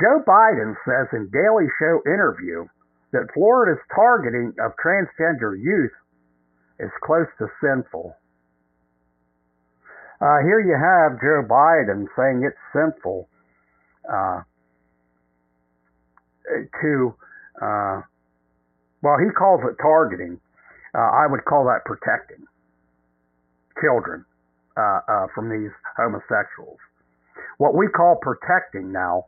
Joe Biden says in Daily Show interview that Florida's targeting of transgender youth is close to sinful. Here you have Joe Biden saying it's sinful to, well, he calls it targeting. I would call that protecting children from these homosexuals. What we call protecting now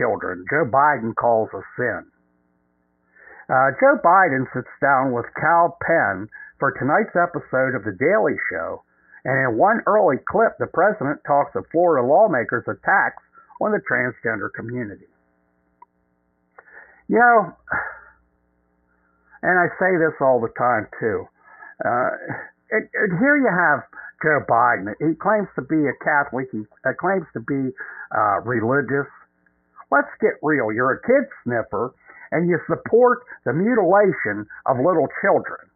children, Joe Biden calls a sin. Joe Biden sits down with Cal Penn for tonight's episode of The Daily Show, and in one early clip, the president talks of Florida lawmakers' attacks on the transgender community. You know, and I say this all the time too, and here you have Joe Biden. He claims to be a Catholic. He claims to be religious. Let's get real. You're a kid sniffer, and you support the mutilation of little children.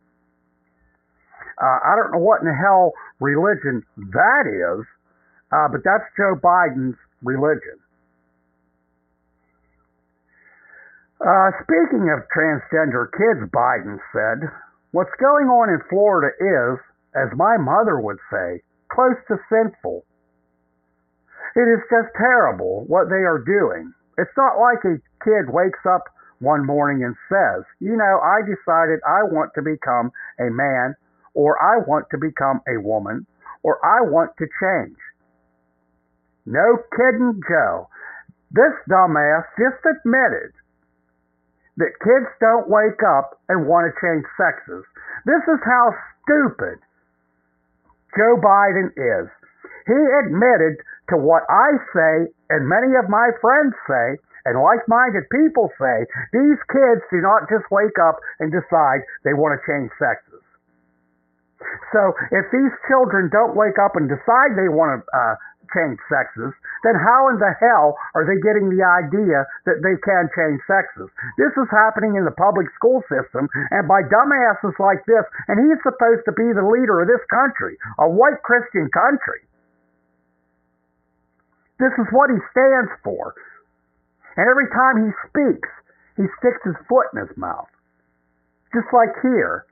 I don't know what in the hell religion that is, but that's Joe Biden's religion. Speaking of transgender kids, Biden said, "What's going on in Florida is, as my mother would say, close to sinful. It is just terrible what they are doing. It's not like a kid wakes up one morning and says, you know, I decided I want to become a man, or I want to become a woman, or I want to change." No kidding, Joe. This dumbass just admitted that kids don't wake up and want to change sexes. This is how stupid Joe Biden is. He admitted to what I say, and many of my friends say, and like-minded people say, these kids do not just wake up and decide they want to change sexes. So if these children don't wake up and decide they want to change sexes, then how in the hell are they getting the idea that they can change sexes? This is happening in the public school system, and by dumbasses like this, and he's supposed to be the leader of this country, a white Christian country. This is what he stands for. And every time he speaks, he sticks his foot in his mouth. Just like here.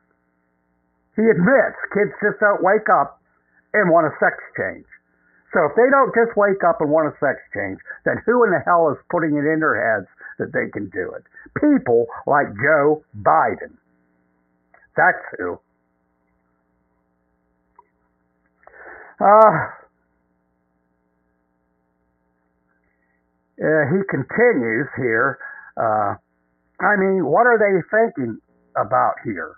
He admits kids just don't wake up and want a sex change. So if they don't just wake up and want a sex change, then who in the hell is putting it in their heads that they can do it? People like Joe Biden. That's who. He continues here. I mean, what are they thinking about here?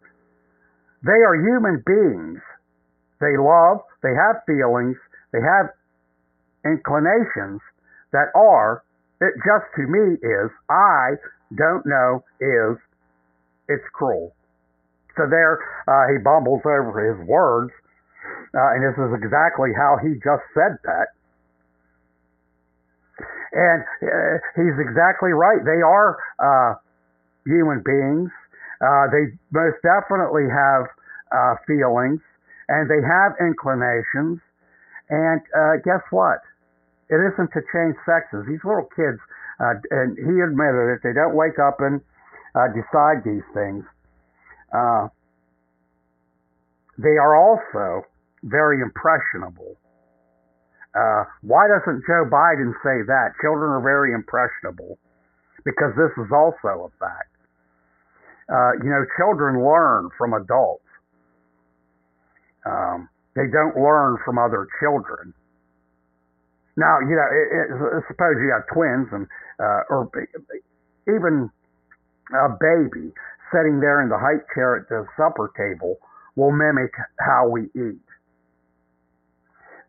They are human beings. They love, they have feelings, They have inclinations that are, it just to me is, I don't know, is, it's cruel. So there he bumbles over his words, and this is exactly how he just said that. And he's exactly right. They are human beings. They most definitely have feelings, and they have inclinations. And guess what? It isn't to change sexes. These little kids, and he admitted it, they don't wake up and decide these things. They are also very impressionable. Why doesn't Joe Biden say that? Children are very impressionable, because this is also a fact. Children learn from adults. They don't learn from other children. Now, suppose you have twins and or even a baby sitting there in the high chair at the supper table will mimic how we eat.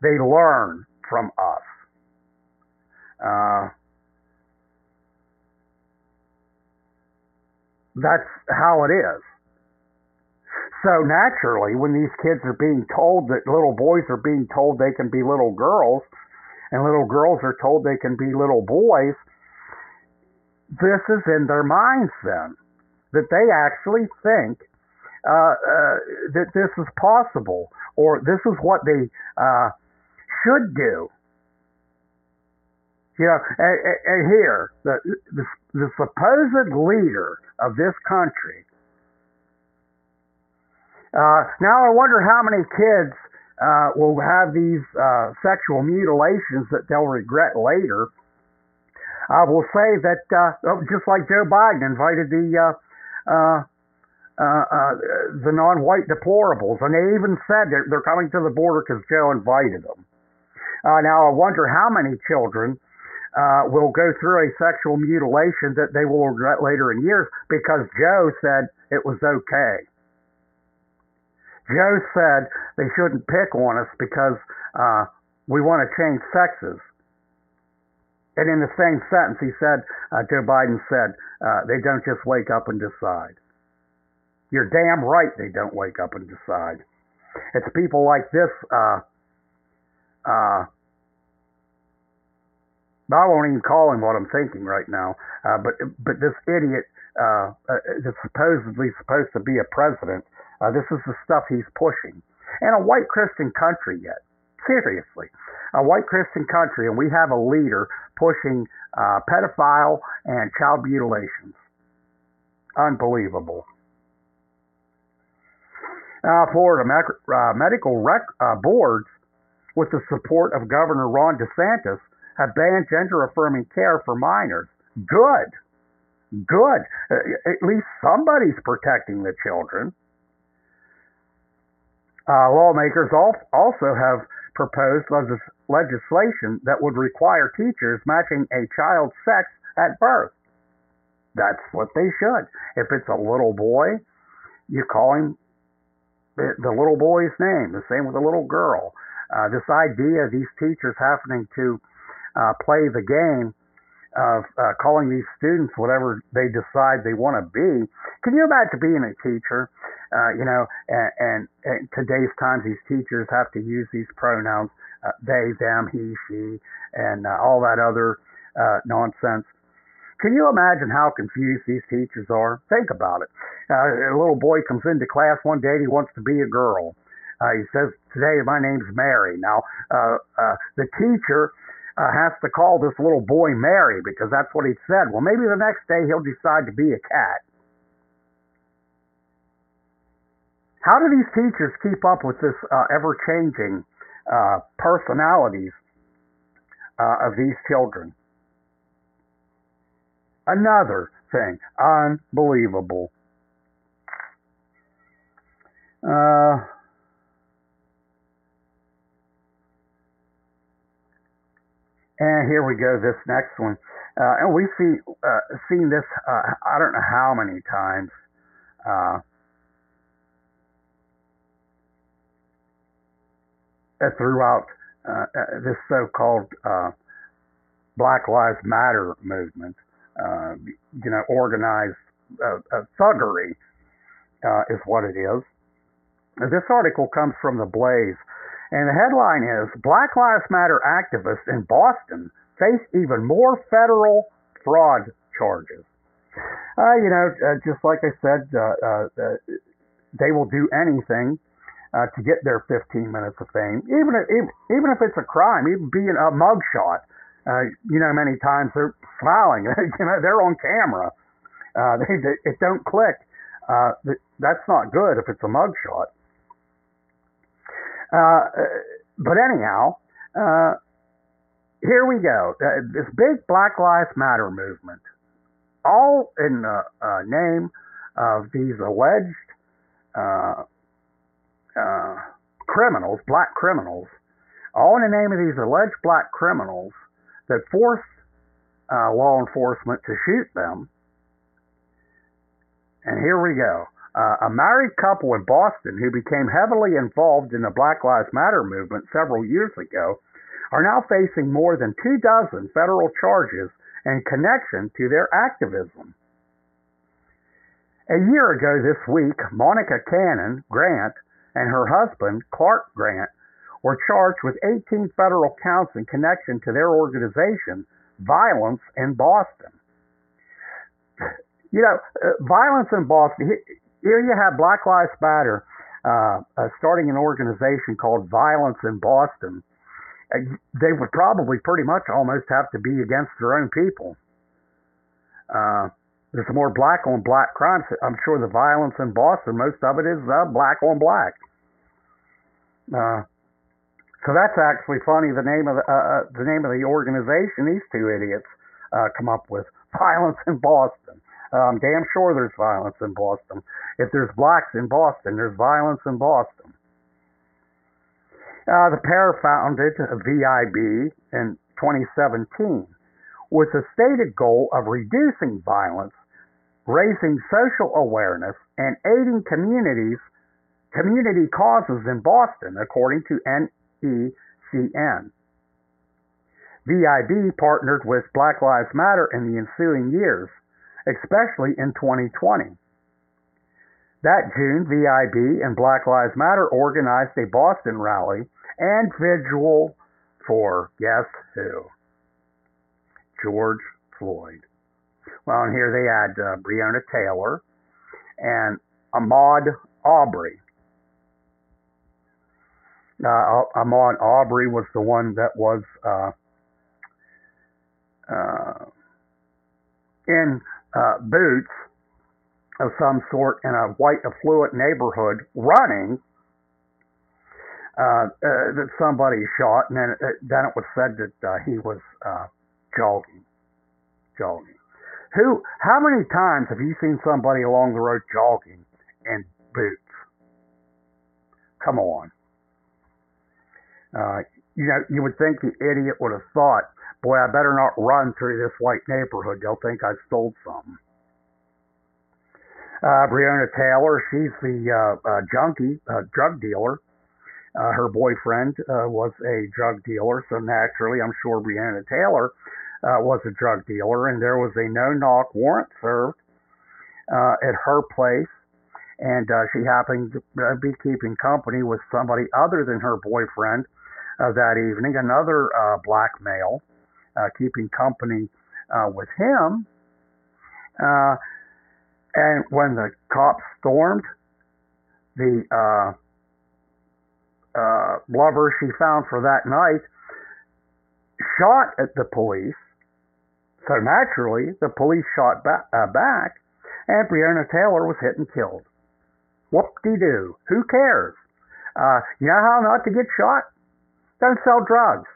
They learn from us. That's how it is. So naturally, when these kids are being told that little boys are being told they can be little girls, and little girls are told they can be little boys, this is in their minds then, that they actually think that this is possible, or this is what they should do. And here, the supposed leader of this country. Now I wonder how many kids will have these sexual mutilations that they'll regret later. I will say that just like Joe Biden invited the non-white deplorables, and they even said they're coming to the border because Joe invited them. Now I wonder how many children will go through a sexual mutilation that they will regret later in years because Joe said it was okay. Joe said they shouldn't pick on us because we want to change sexes. And in the same sentence, he said, Joe Biden said, they don't just wake up and decide. You're damn right they don't wake up and decide. It's people like this. I won't even call him what I'm thinking right now, but this idiot that's supposedly supposed to be a president, this is the stuff he's pushing. In a white Christian country yet. Seriously. A white Christian country, and we have a leader pushing pedophile and child mutilations. Unbelievable. Florida medical boards, with the support of Governor Ron DeSantis, have banned gender-affirming care for minors. Good. Good. At least somebody's protecting the children. Lawmakers also have proposed legislation that would require teachers matching a child's sex at birth. That's what they should. If it's a little boy, you call him the little boy's name. The same with a little girl. This idea of these teachers happening to play the game of calling these students whatever they decide they want to be. Can you imagine being a teacher? And today's times, these teachers have to use these pronouns, they, them, he, she, and all that other nonsense. Can you imagine how confused these teachers are? Think about it. A little boy comes into class one day and he wants to be a girl. He says, today my name's Mary. Now, the teacher has to call this little boy Mary because that's what he said. Well, maybe the next day he'll decide to be a cat. How do these teachers keep up with this ever-changing personalities of these children? Another thing. Unbelievable. And here we go, this next one. And we've seen this I don't know how many times. Throughout this so-called Black Lives Matter movement, organized thuggery is what it is. This article comes from The Blaze, and the headline is, Black Lives Matter activists in Boston face even more federal fraud charges. Just like I said, they will do anything to get their 15 minutes of fame, even if it's a crime, even being a mugshot. Many times they're smiling. They're on camera. It don't click. That's not good if it's a mugshot. But anyhow, here we go. This big Black Lives Matter movement, all in the name of these alleged criminals, black criminals, all in the name of these alleged black criminals that forced law enforcement to shoot them. And here we go. A married couple in Boston who became heavily involved in the Black Lives Matter movement several years ago are now facing more than 24 federal charges in connection to their activism. A year ago this week, Monica Cannon Grant and her husband, Clark Grant, were charged with 18 federal counts in connection to their organization, Violence in Boston. Violence in Boston, here you have Black Lives Matter starting an organization called Violence in Boston. They would probably pretty much almost have to be against their own people. There's more black-on-black crimes. I'm sure the violence in Boston, most of it is black-on-black. So that's actually funny. The name of the organization these two idiots come up with, Violence in Boston. I'm damn sure there's violence in Boston. If there's blacks in Boston, there's violence in Boston. The pair founded VIB in 2017 with the stated goal of reducing violence, raising social awareness, and aiding community causes in Boston, according to NECN. VIB partnered with Black Lives Matter in the ensuing years, especially in 2020. That June, VIB and Black Lives Matter organized a Boston rally and vigil for, guess who? George Floyd. Well, and here they add Breonna Taylor and Ahmaud Arbery. Ahmaud Arbery was the one that was in boots of some sort in a white affluent neighborhood running that somebody shot, and then it was said that he was jogging. How many times have you seen somebody along the road jogging in boots? Come on. You would think the idiot would have thought, boy, I better not run through this white neighborhood. They'll think I stole something. Breonna Taylor, she's the junkie, drug dealer. Her boyfriend was a drug dealer, so naturally, I'm sure Breonna Taylor was a drug dealer, and there was a no-knock warrant served at her place, and she happened to be keeping company with somebody other than her boyfriend that evening, another black male, keeping company with him. And when the cops stormed, the lover she found for that night shot at the police. So naturally, the police shot back, and Breonna Taylor was hit and killed. Whoop-de-doo. Who cares? You know how not to get shot? Don't sell drugs.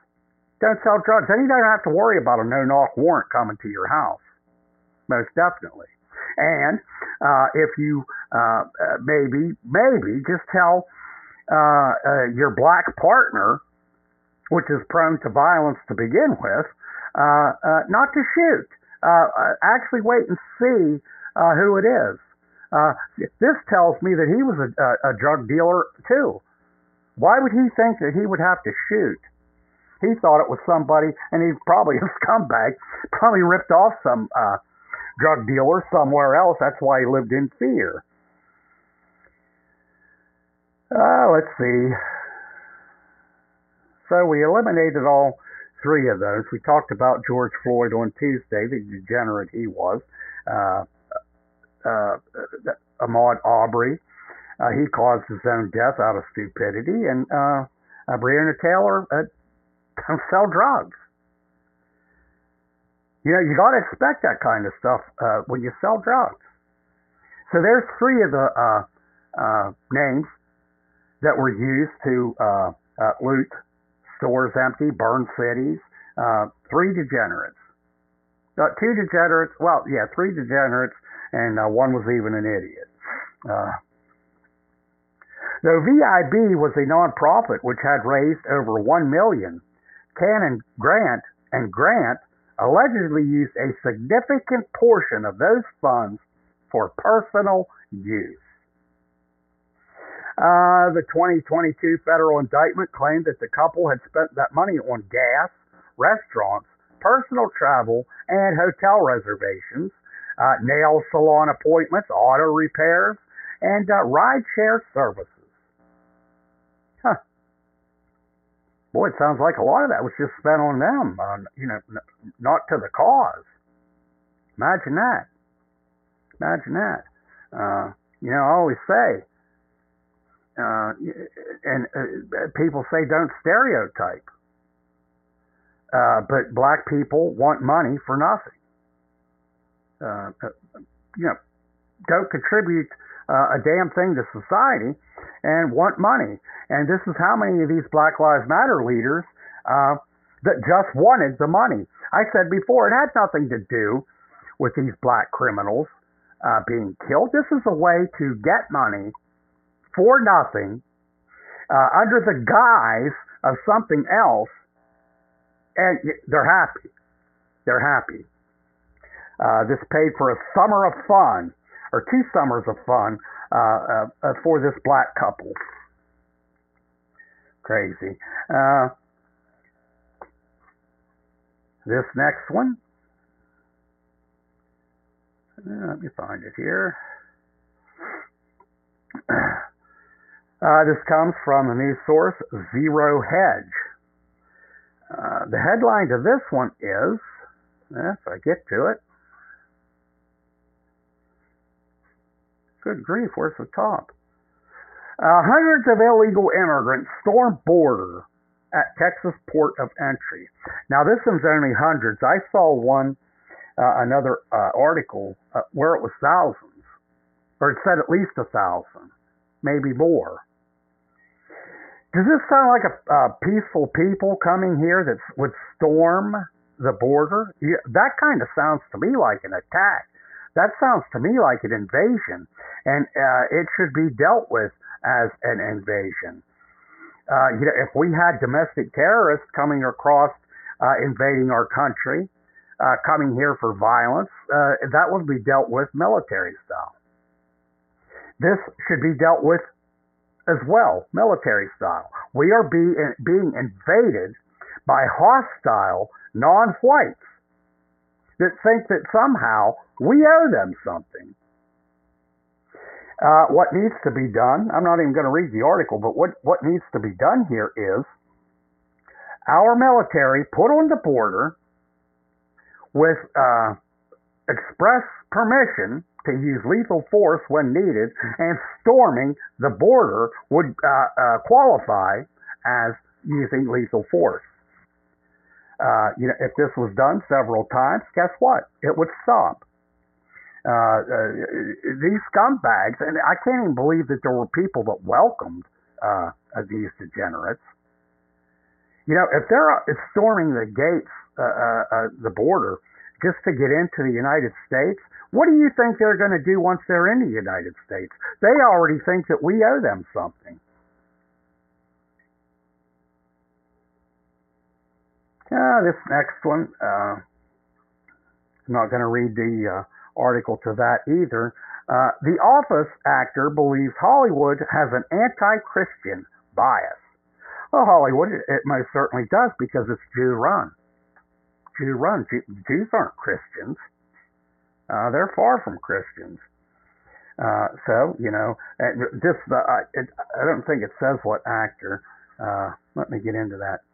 Don't sell drugs. Then you don't have to worry about a no-knock warrant coming to your house. Most definitely. And if you maybe just tell your black partner, which is prone to violence to begin with, not to shoot. Actually wait and see who it is. This tells me that he was a drug dealer too. Why would he think that he would have to shoot He thought it was somebody, and he's probably a scumbag, probably ripped off some drug dealer somewhere else. That's why he lived in fear. Let's see. So we eliminated all three of those. We talked about George Floyd on Tuesday, the degenerate he was. Ahmaud Arbery, he caused his own death out of stupidity, and Breonna Taylor sell drugs. You know, you got to expect that kind of stuff when you sell drugs. So there's three of the names that were used to loot stores empty, burn cities, three degenerates. Two degenerates, well, yeah, three degenerates, and one was even an idiot. Though VIB was a nonprofit which had raised over $1 million, Cannon Grant and Grant allegedly used a significant portion of those funds for personal use. The 2022 federal indictment claimed that the couple had spent that money on gas, restaurants, personal travel, and hotel reservations, nail salon appointments, auto repairs, and ride-share services. Huh. Boy, it sounds like a lot of that was just spent on them, you know, not to the cause. Imagine that. Imagine that. You know, I always say, and people say don't stereotype, but black people want money for nothing. You know, don't contribute a damn thing to society and want money. And this is how many of these Black Lives Matter leaders that just wanted the money. I said before, it had nothing to do with these black criminals being killed. This is a way to get money for nothing under the guise of something else, and they're happy. They're happy. This paid for a summer of fun, or two summers of fun, for this black couple. Crazy. This next one. Let me find it here. This comes from a news source, Zero Hedge. The headline to this one is, if I get to it, good grief, where's the top? Hundreds of illegal immigrants storm border at Texas port of entry. Now, this one's only hundreds. I saw one, another article where it was thousands, or it said at least 1,000, maybe more. Does this sound like a peaceful people coming here that would storm the border? Yeah, that kind of sounds to me like an attack. That sounds to me like an invasion, and it should be dealt with as an invasion. You know, if we had domestic terrorists coming across, invading our country, coming here for violence, that would be dealt with military style. This should be dealt with as well, military style. We are being invaded by hostile non-whites that think that somehow we owe them something. What needs to be done, I'm not even going to read the article, but what needs to be done here is our military put on the border with express permission to use lethal force when needed, and storming the border would qualify as using lethal force. You know, if this was done several times, guess what? It would stop. These scumbags, and I can't even believe that there were people that welcomed these degenerates. You know, if they're storming the gates, the border, just to get into the United States, what do you think they're going to do once they're in the United States? They already think that we owe them something. This next one, I'm not going to read the article to that either. The Office actor believes Hollywood has an anti-Christian bias. Oh, Hollywood, it most certainly does, because it's Jew-run. Jew-run. Jews aren't Christians. They're far from Christians. So, you know, just the, I don't think it says what actor. Let me get into that,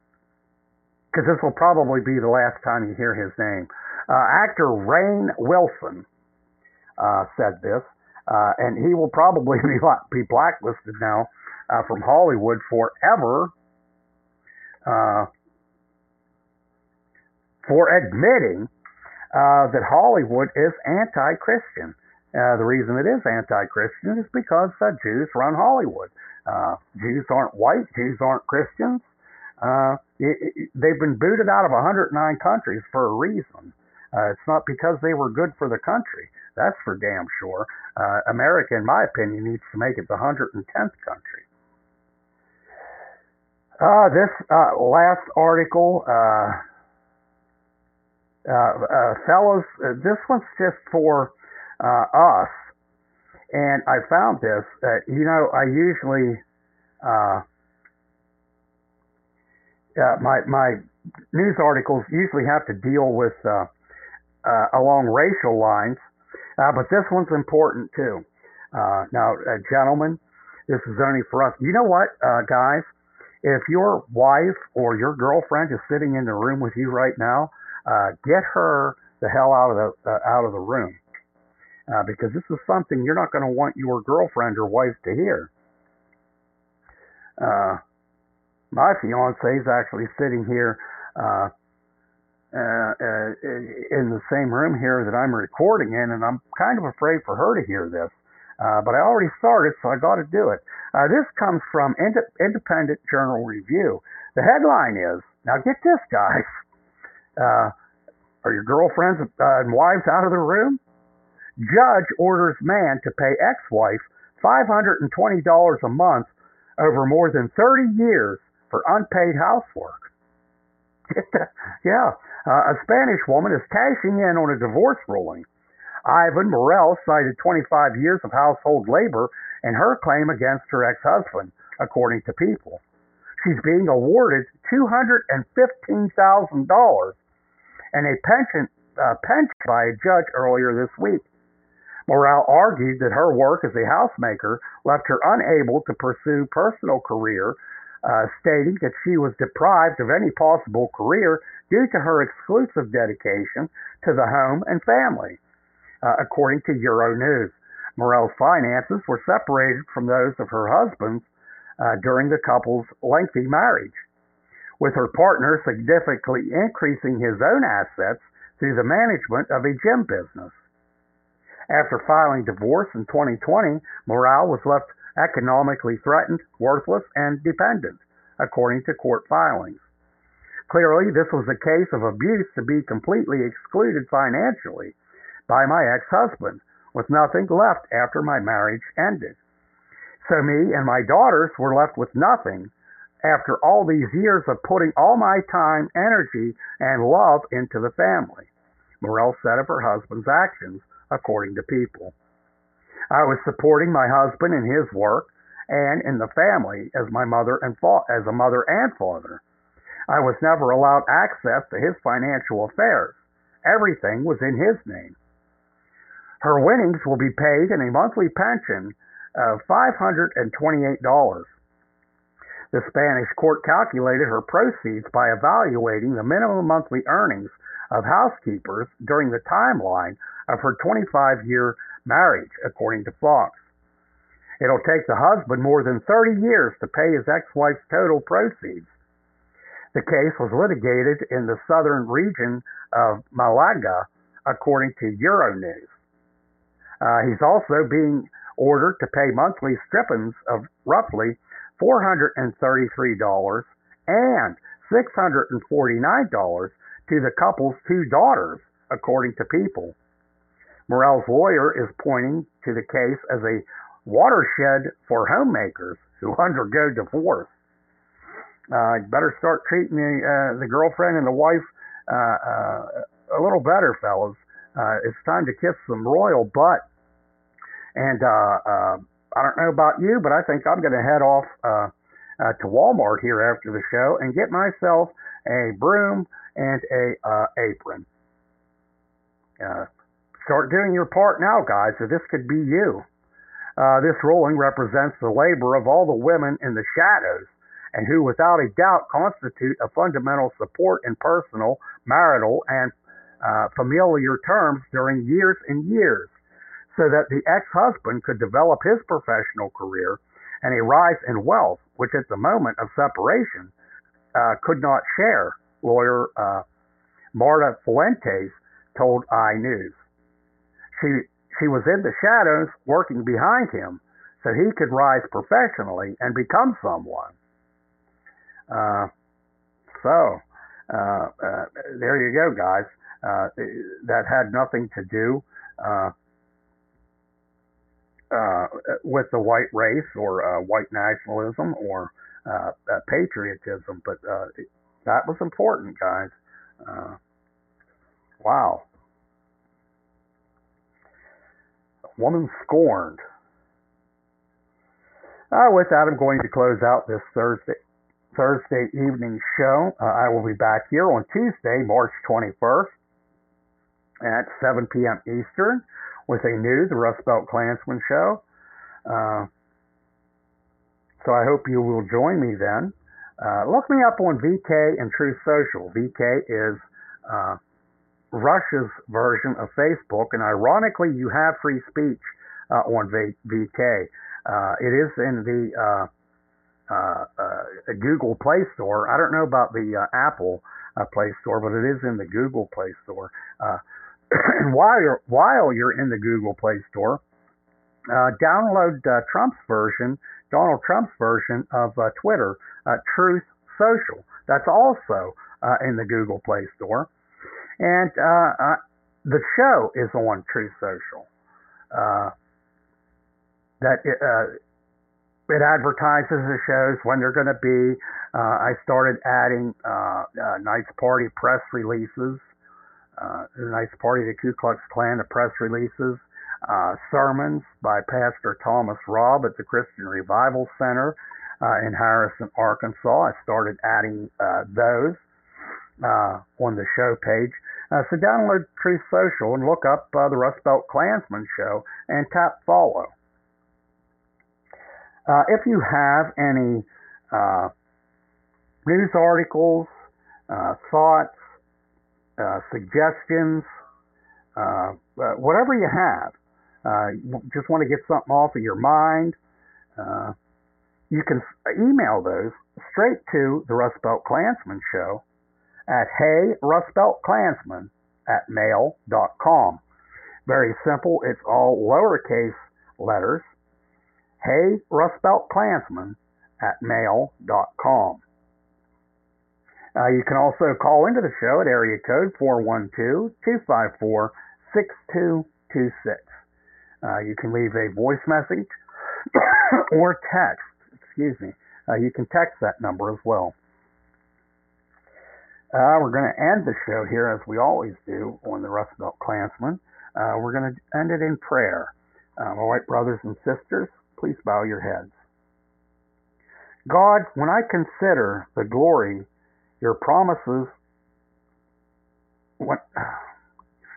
because this will probably be the last time you hear his name. Actor Rainn Wilson said this, and he will probably be blacklisted now from Hollywood forever for admitting that Hollywood is anti-Christian. The reason it is anti-Christian is because Jews run Hollywood. Jews aren't white. Jews aren't Christians. They've been booted out of 109 countries for a reason. It's not because they were good for the country. That's for damn sure. America, in my opinion, needs to make it the 110th country. This last article, fellows, this one's just for us. And I found this. You know, I usually... my news articles usually have to deal with along racial lines, but this one's important too. Now, gentlemen, this is only for us. You know what, guys? If your wife or your girlfriend is sitting in the room with you right now, get her the hell out of the room, because this is something you're not going to want your girlfriend or wife to hear. My fiance is actually sitting here in the same room here that I'm recording in, and I'm kind of afraid for her to hear this. But I already started, so I got to do it. This comes from Independent Journal Review. The headline is, now get this, guys. Are your girlfriends and wives out of the room? Judge orders man to pay ex-wife $520 a month over more than 30 years for unpaid housework. Yeah, a Spanish woman is cashing in on a divorce ruling. Ivan Morrell cited 25 years of household labor in her claim against her ex-husband, according to People. She's being awarded $215,000 and a pension by a judge earlier this week. Morrell argued that her work as a housemaker left her unable to pursue personal career, stating that she was deprived of any possible career due to her exclusive dedication to the home and family, according to Euronews. Morrell's finances were separated from those of her husband's during the couple's lengthy marriage, with her partner significantly increasing his own assets through the management of a gym business. After filing divorce in 2020, Morrell was left economically threatened, worthless, and dependent, according to court filings. Clearly, this was a case of abuse to be completely excluded financially by my ex-husband, with nothing left after my marriage ended. So me and my daughters were left with nothing after all these years of putting all my time, energy, and love into the family, Morrell said of her husband's actions, according to People. I was supporting my husband in his work and in the family as my mother and as a mother and father. I was never allowed access to his financial affairs. Everything was in his name. Her winnings will be paid in a monthly pension of $528. The Spanish court calculated her proceeds by evaluating the minimum monthly earnings of housekeepers during the timeline of her 25-year marriage, according to Fox. It'll take the husband more than 30 years to pay his ex-wife's total proceeds. The case was litigated in the southern region of Malaga, according to Euronews. He's also being ordered to pay monthly stipends of roughly $433 and $649 to the couple's two daughters, according to People. Morrell's lawyer is pointing to the case as a watershed for homemakers who undergo divorce. You better start treating the girlfriend and the wife a little better, fellas. It's time to kiss some royal butt. And I don't know about you, but I think I'm going to head off to Walmart here after the show and get myself a broom and an apron. Start doing your part now, guys, so this could be you. This ruling represents the labor of all the women in the shadows and who without a doubt constitute a fundamental support in personal, marital, and familiar terms during years and years, so that the ex-husband could develop his professional career and a rise in wealth, which at the moment of separation could not share, lawyer Marta Fuentes told iNews. She was in the shadows working behind him so he could rise professionally and become someone. So there you go, guys. That had nothing to do with the white race or white nationalism or patriotism, but that was important, guys. Wow. Woman scorned. With that, I'm going to close out this Thursday evening show. I will be back here on Tuesday, March 21st at 7 p.m. Eastern with a new The Rust Belt Klansman Show. So I hope you will join me then. Look me up on VK and Truth Social. VK is Russia's version of Facebook, and ironically, you have free speech on VK. It is in the Google Play Store. I don't know about the Apple Play Store, but it is in the Google Play Store. And while you're in the Google Play Store, download Donald Trump's version of Twitter, Truth Social. That's also in the Google Play Store. And the show is on Truth Social. It advertises the shows when they're going to be. I started adding Knights Party press releases, the Knights Party, the Ku Klux Klan, the press releases, sermons by Pastor Thomas Robb at the Christian Revival Center in Harrison, Arkansas. I started adding those on the show page. So download Truth Social and look up the Rust Belt Klansman Show and tap follow. If you have any news articles, thoughts, suggestions, whatever you have, you just want to get something off of your mind, you can email those straight to the Rust Belt Klansman Show at heyrustbeltklansman@mail.com. Very simple. It's all lowercase letters. heyrustbeltklansman@mail.com. You can also call into the show at area code 412-254-6226. You can leave a voice message or text. Excuse me. You can text that number as well. We're going to end the show here, as we always do, on the Rust Belt Klansman. We're going to end it in prayer. All right, brothers and sisters, please bow your heads. God, when I consider the glory your promises...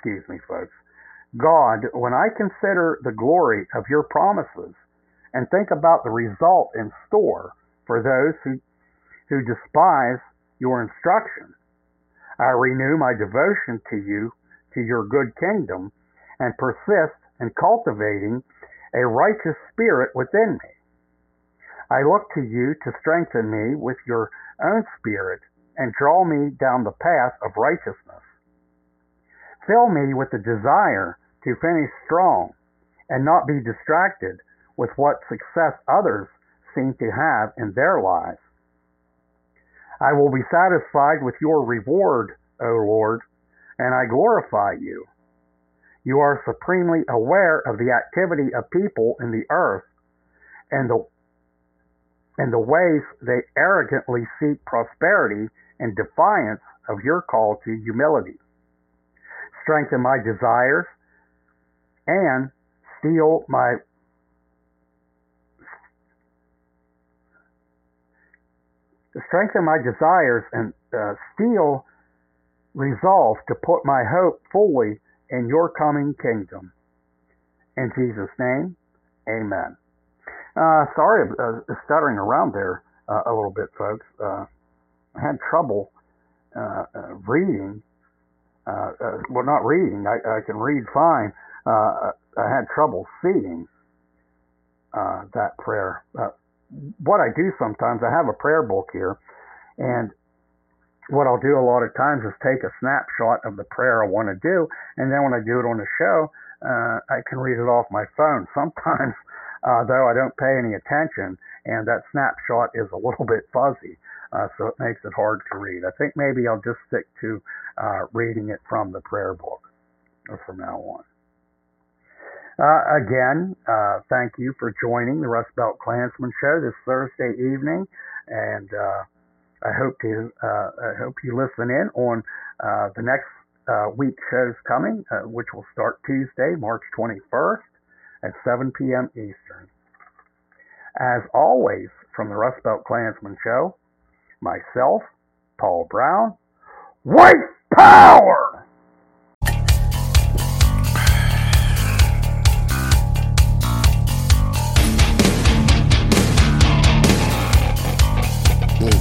Excuse me, folks. God, when I consider the glory of your promises and think about the result in store for those who despise your instruction, I renew my devotion to you, to your good kingdom, and persist in cultivating a righteous spirit within me. I look to you to strengthen me with your own spirit and draw me down the path of righteousness. Fill me with the desire to finish strong and not be distracted with what success others seem to have in their lives. I will be satisfied with your reward, O Lord, and I glorify you. You are supremely aware of the activity of people in the earth and the ways they arrogantly seek prosperity in defiance of your call to humility. Strengthen my desires and to strengthen my desires and still resolve to put my hope fully in your coming kingdom. In Jesus' name, amen. Sorry, stuttering around there a little bit, folks. I had trouble reading. Well, not reading. I can read fine. I had trouble seeing that prayer. What I do sometimes, I have a prayer book here, and what I'll do a lot of times is take a snapshot of the prayer I want to do, and then when I do it on the show, I can read it off my phone. Sometimes, though, I don't pay any attention, and that snapshot is a little bit fuzzy, so it makes it hard to read. I think maybe I'll just stick to reading it from the prayer book from now on. Again, thank you for joining the Rust Belt Klansman Show this Thursday evening, and I hope you listen in on the next week's shows coming, which will start Tuesday, March 21st at 7 p.m. Eastern. As always, from the Rust Belt Klansman Show, myself, Paul Brown, White Power!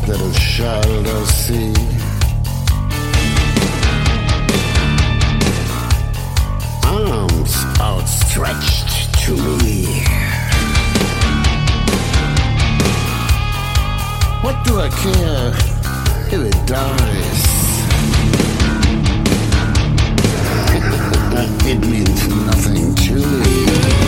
Little child of sea, arms outstretched to me. What do I care if it dies? It means nothing to me.